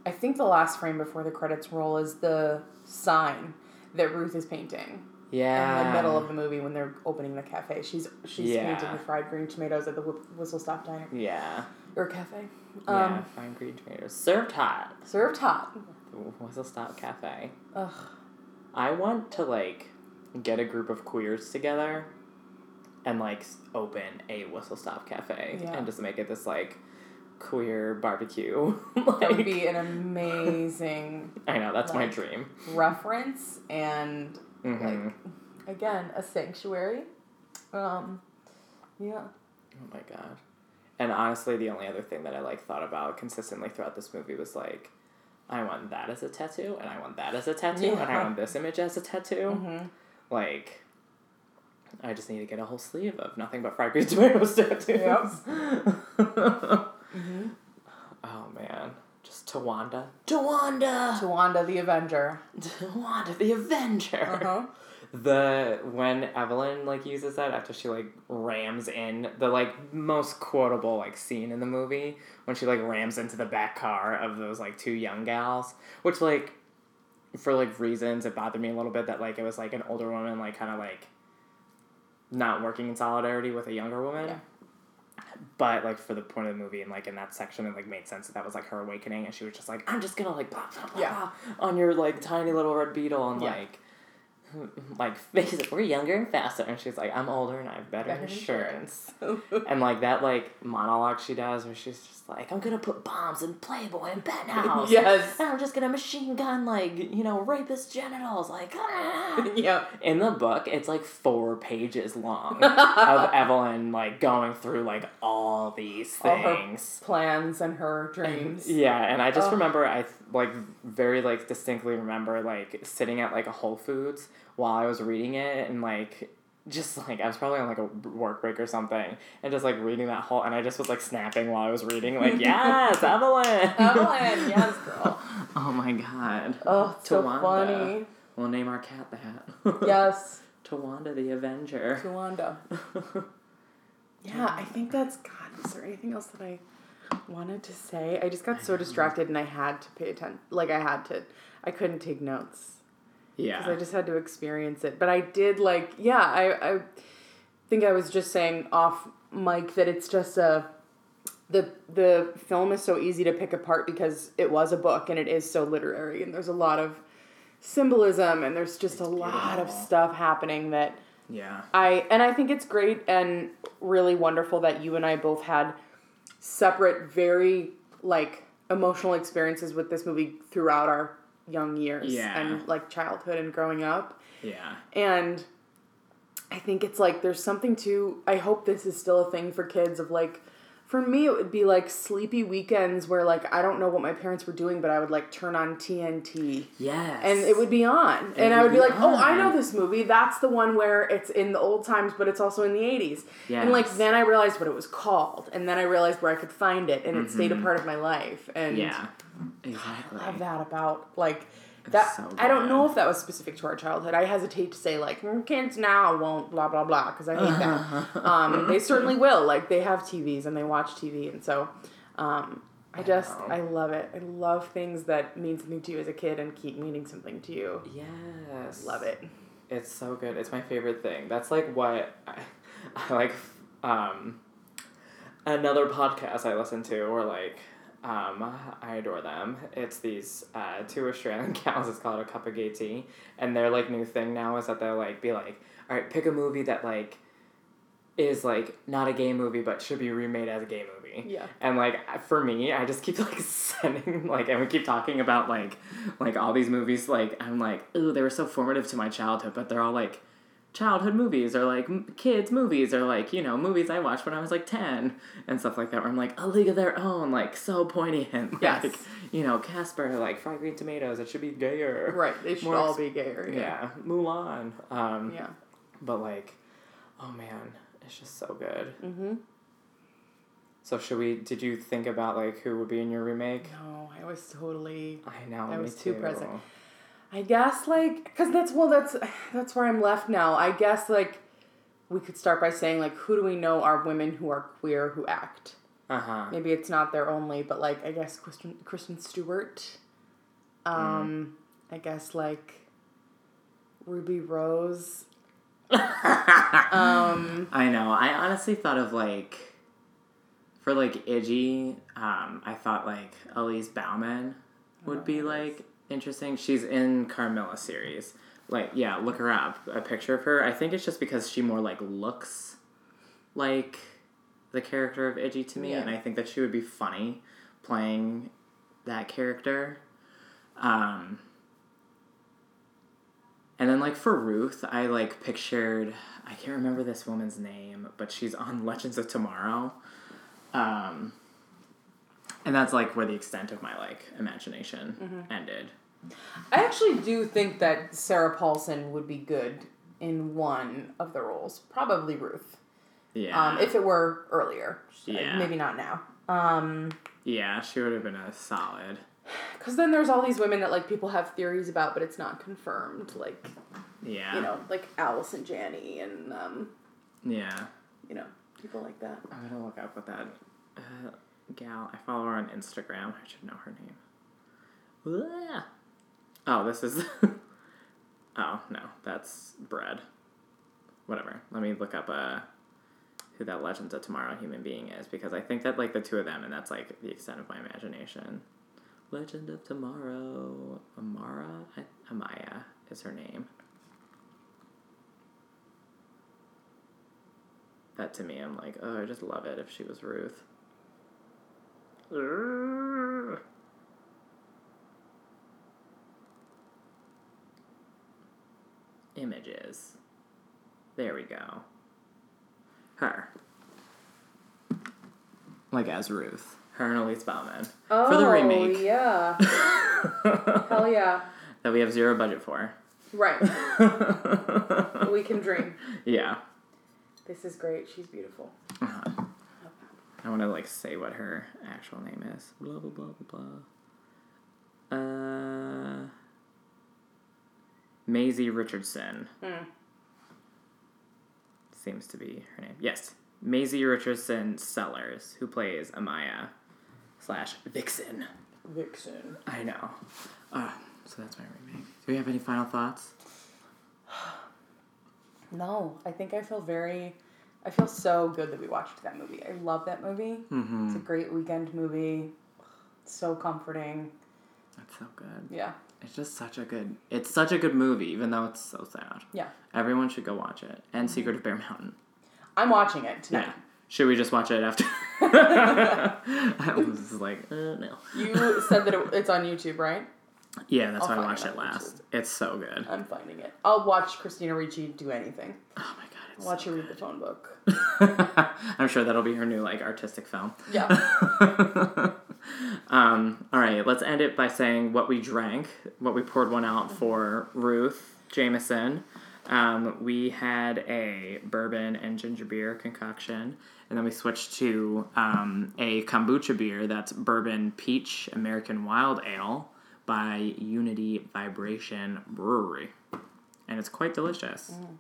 I think the last frame before the credits roll is the sign that Ruth is painting. Yeah. In the middle of the movie when they're opening the cafe. She's she's yeah. painting the fried green tomatoes at the Whistle Stop Diner. Yeah. Or cafe. Um, yeah, fried green tomatoes. Served hot. Served hot. Whistle Stop Cafe. Ugh. I want to, like, get a group of queers together and, like, open a Whistle Stop Cafe yeah. and just make it this, like, queer barbecue. Like, that would be an amazing... I know, that's, like, my dream. Reference and, mm-hmm. like, again, a sanctuary. Um, yeah. Oh, my God. And honestly, the only other thing that I, like, thought about consistently throughout this movie was, like, I want that as a tattoo, and I want that as a tattoo, yeah. and I want this image as a tattoo. Mm-hmm. Like, I just need to get a whole sleeve of nothing but fried green tomatoes tattoos. Yep. mm-hmm. Oh, man. Just Tawanda. Tawanda! Tawanda the Avenger. Tawanda the Avenger! Uh-huh. The, when Evelyn, like, uses that after she, like, rams in the, like, most quotable, like, scene in the movie, when she, like, rams into the back car of those, like, two young gals, which, like, for, like, reasons, it bothered me a little bit that, like, it was, like, an older woman, like, kind of, like, not working in solidarity with a younger woman. Yeah. But, like, for the point of the movie and, like, in that section, it, like, made sense that that was, like, her awakening, and she was just like, I'm just gonna, like, blah, blah, blah, yeah. on your, like, tiny little red beetle, and, yeah. like... like, face it, we're younger and faster. And she's like, I'm older and I have better, better insurance. insurance. And, like, that, like, monologue she does where she's just like, I'm going to put bombs in Playboy and Penthouse. Yes. And I'm just going to machine gun, like, you know, rapist genitals. Like, ah. Yep. In the book, it's, like, four pages long of Evelyn, like, going through, like, all these things. All her plans and her dreams. And, yeah. And I just oh. remember, I, like, very, like, distinctly remember, like, sitting at, like, a Whole Foods while I was reading it, and, like, just, like, I was probably on, like, a work break or something, and just, like, reading that whole, and I just was, like, snapping while I was reading, like, yes, Evelyn! Evelyn, yes, girl. Oh, my God. Oh, it's so funny. We'll name our cat that. Yes. Tawanda the Avenger. Tawanda. Yeah, I think that's, God, is there anything else that I wanted to say? I just got so distracted, and I had to pay attention, like, I had to, I couldn't take notes. Yeah. Because I just had to experience it. But I did, like, yeah, I, I think I was just saying off mic that it's just a, the the film is so easy to pick apart because it was a book and it is so literary and there's a lot of symbolism and there's just it's a beautiful. lot of stuff happening that yeah. I, and I think it's great and really wonderful that you and I both had separate, very, like, emotional experiences with this movie throughout our young years yeah. and, like, childhood and growing up. Yeah. And I think it's, like, there's something to, I hope this is still a thing for kids of, like, for me it would be, like, sleepy weekends where, like, I don't know what my parents were doing, but I would, like, turn on T N T. Yes. And it would be on. It and would I would be, be like, on. oh, I know this movie. That's the one where it's in the old times, but it's also in the eighties. Yes. And, like, then I realized what it was called. And then I realized where I could find it. And mm-hmm. it stayed a part of my life. And yeah. Exactly. I love that about, like, it's that. So I don't know if that was specific to our childhood. I hesitate to say, like, mm, kids now won't blah, blah, blah, because I hate that. Um, they certainly will. Like, they have T Vs and they watch T V. And so um, I just, I, I love it. I love things that mean something to you as a kid and keep meaning something to you. Yes. I love it. It's so good. It's my favorite thing. That's, like, what I, I like, um, another podcast I listen to or, like, Um, I adore them. It's these uh, two Australian gals. It's called A Cup of Gay Tea. And their, like, new thing now is that they'll, like, be like, all right, pick a movie that, like, is, like, not a gay movie but should be remade as a gay movie. Yeah. And, like, for me, I just keep, like, sending, like, and we keep talking about, like, like, all these movies, like, I'm like, ooh, they were so formative to my childhood, but they're all, like, childhood movies or, like, m- kids movies or, like, you know, movies I watched when I was, like, ten and stuff like that where I'm like, A League of Their Own, like, so poignant. Yes. Like, you know, Casper, like, Fried Green Tomatoes, it should be gayer. Right, they should More all ex- be gayer. Yeah. yeah. Mulan. Um, yeah. But, like, oh, man, it's just so good. Mm-hmm. So should we, did you think about, like, who would be in your remake? No, I was totally, I know, I was too, too present. I guess, like, because that's, well, that's that's where I'm left now. I guess, like, we could start by saying, like, who do we know are women who are queer who act? Uh-huh. Maybe it's not their only, but, like, I guess Kristen, Kristen Stewart. Um, mm. I guess, like, Ruby Rose. um, I know. I honestly thought of, like, for, like, Idgie, um, I thought, like, Elise Bauman would be, like, interesting. She's in Carmilla series. Like, yeah, look her up. A picture of her. I think it's just because she more, like, looks like the character of Idgie to me, yeah. and I think that she would be funny playing that character. Um, and then, like, for Ruth, I, like, pictured, I can't remember this woman's name, but she's on Legends of Tomorrow. Um, and that's, like, where the extent of my, like, imagination mm-hmm. ended. I actually do think that Sarah Paulson would be good in one of the roles. Probably Ruth. Yeah. Um, if it were earlier. Yeah. Maybe not now. Um, yeah, she would have been a solid. Because then there's all these women that, like, people have theories about, but it's not confirmed. Like, yeah. You know, like Alice and Janney and, um... yeah. You know, people like that. I'm going to look up what that... Uh, gal. I follow her on Instagram. I should know her name. Blah. Oh, this is... oh, no. That's bread. Whatever. Let me look up uh, who that Legends of Tomorrow human being is, because I think that, like, the two of them, and that's, like, the extent of my imagination. Legend of Tomorrow. Amara? I, Amaya is her name. that to me, I'm like, oh, I just love it if she was Ruth. Urgh. Images. There we go. Her. Like as Ruth. Her and Elise Bauman. Oh, for the remake. Oh, yeah. Hell yeah. That we have zero budget for. Right. We can dream. Yeah. This is great. She's beautiful. Uh-huh. I want to, like, say what her actual name is. Blah, blah, blah, blah, blah. Uh, Maisie Richardson. Mm. Seems to be her name. Yes. Maisie Richardson Sellers, who plays Amaya slash Vixen. Vixen. I know. Uh, so that's my remake. Do we have any final thoughts? No. I think I feel very... I feel so good that we watched that movie. I love that movie. Mm-hmm. It's a great weekend movie. It's so comforting. It's so good. Yeah. It's just such a good... It's such a good movie, even though it's so sad. Yeah. Everyone should go watch it. And mm-hmm. Secret of Bear Mountain. I'm watching it tonight. Yeah. Should we just watch it after? I was just like, uh, no. You said that it, it's on YouTube, right? Yeah, that's why I watched it last. YouTube. It's so good. I'm finding it. I'll watch Christina Ricci do anything. Oh my god, it's Watch so her good. Read the phone book. I'm sure that'll be her new, like, artistic film. Yeah. um, all right, let's end it by saying what we drank, what we poured one out for Ruth Jameson. Um, we had a bourbon and ginger beer concoction, and then we switched to um, a kombucha beer that's bourbon peach American wild ale by Unity Vibration Brewery, and it's quite delicious. Mm.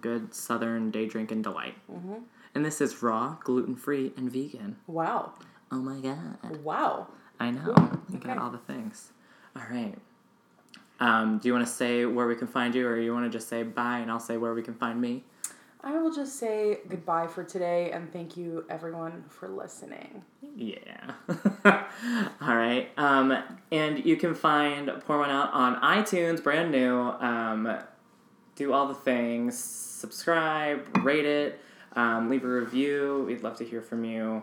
Good southern day drinking delight. Mm-hmm. And this is raw, gluten-free, and vegan. Wow. Oh my god. Wow. I know. Cool. Okay. Got all the things. All right. Um, do you want to say where we can find you, or you want to just say bye and I'll say where we can find me? I will just say goodbye for today, and thank you, everyone, for listening. Yeah. All right. Um, and you can find Pour One Out on iTunes, brand new. Um, do all the things. Subscribe, rate it, um, leave a review. We'd love to hear from you.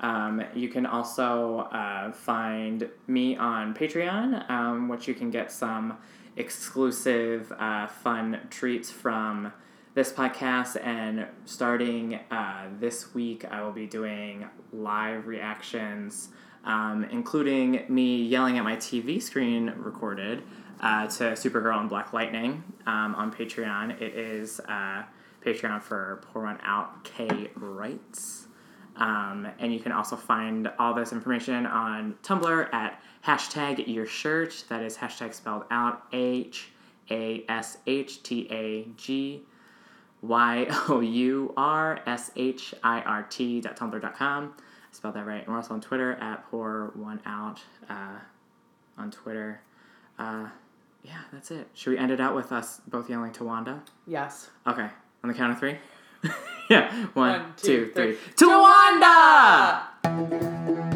Um, you can also uh, find me on Patreon, um, which you can get some exclusive uh, fun treats from this podcast. And starting uh, this week, I will be doing live reactions, um, including me yelling at my T V screen recorded uh, to Supergirl and Black Lightning um, on Patreon. It is uh, Patreon for Pour One Out K Writes. Um, and you can also find all this information on Tumblr at hashtag your shirt. That is hashtag spelled out H A S H T A G Y O U R S H I R T dot tumblr dot com. I spelled that right. And we're also on Twitter at Pour One Out uh, on Twitter. Uh, yeah, that's it. Should we end it out with us both yelling Tawanda? Yes. Okay. On the count of three? Yeah. One, One two, two, three. three. Tawanda!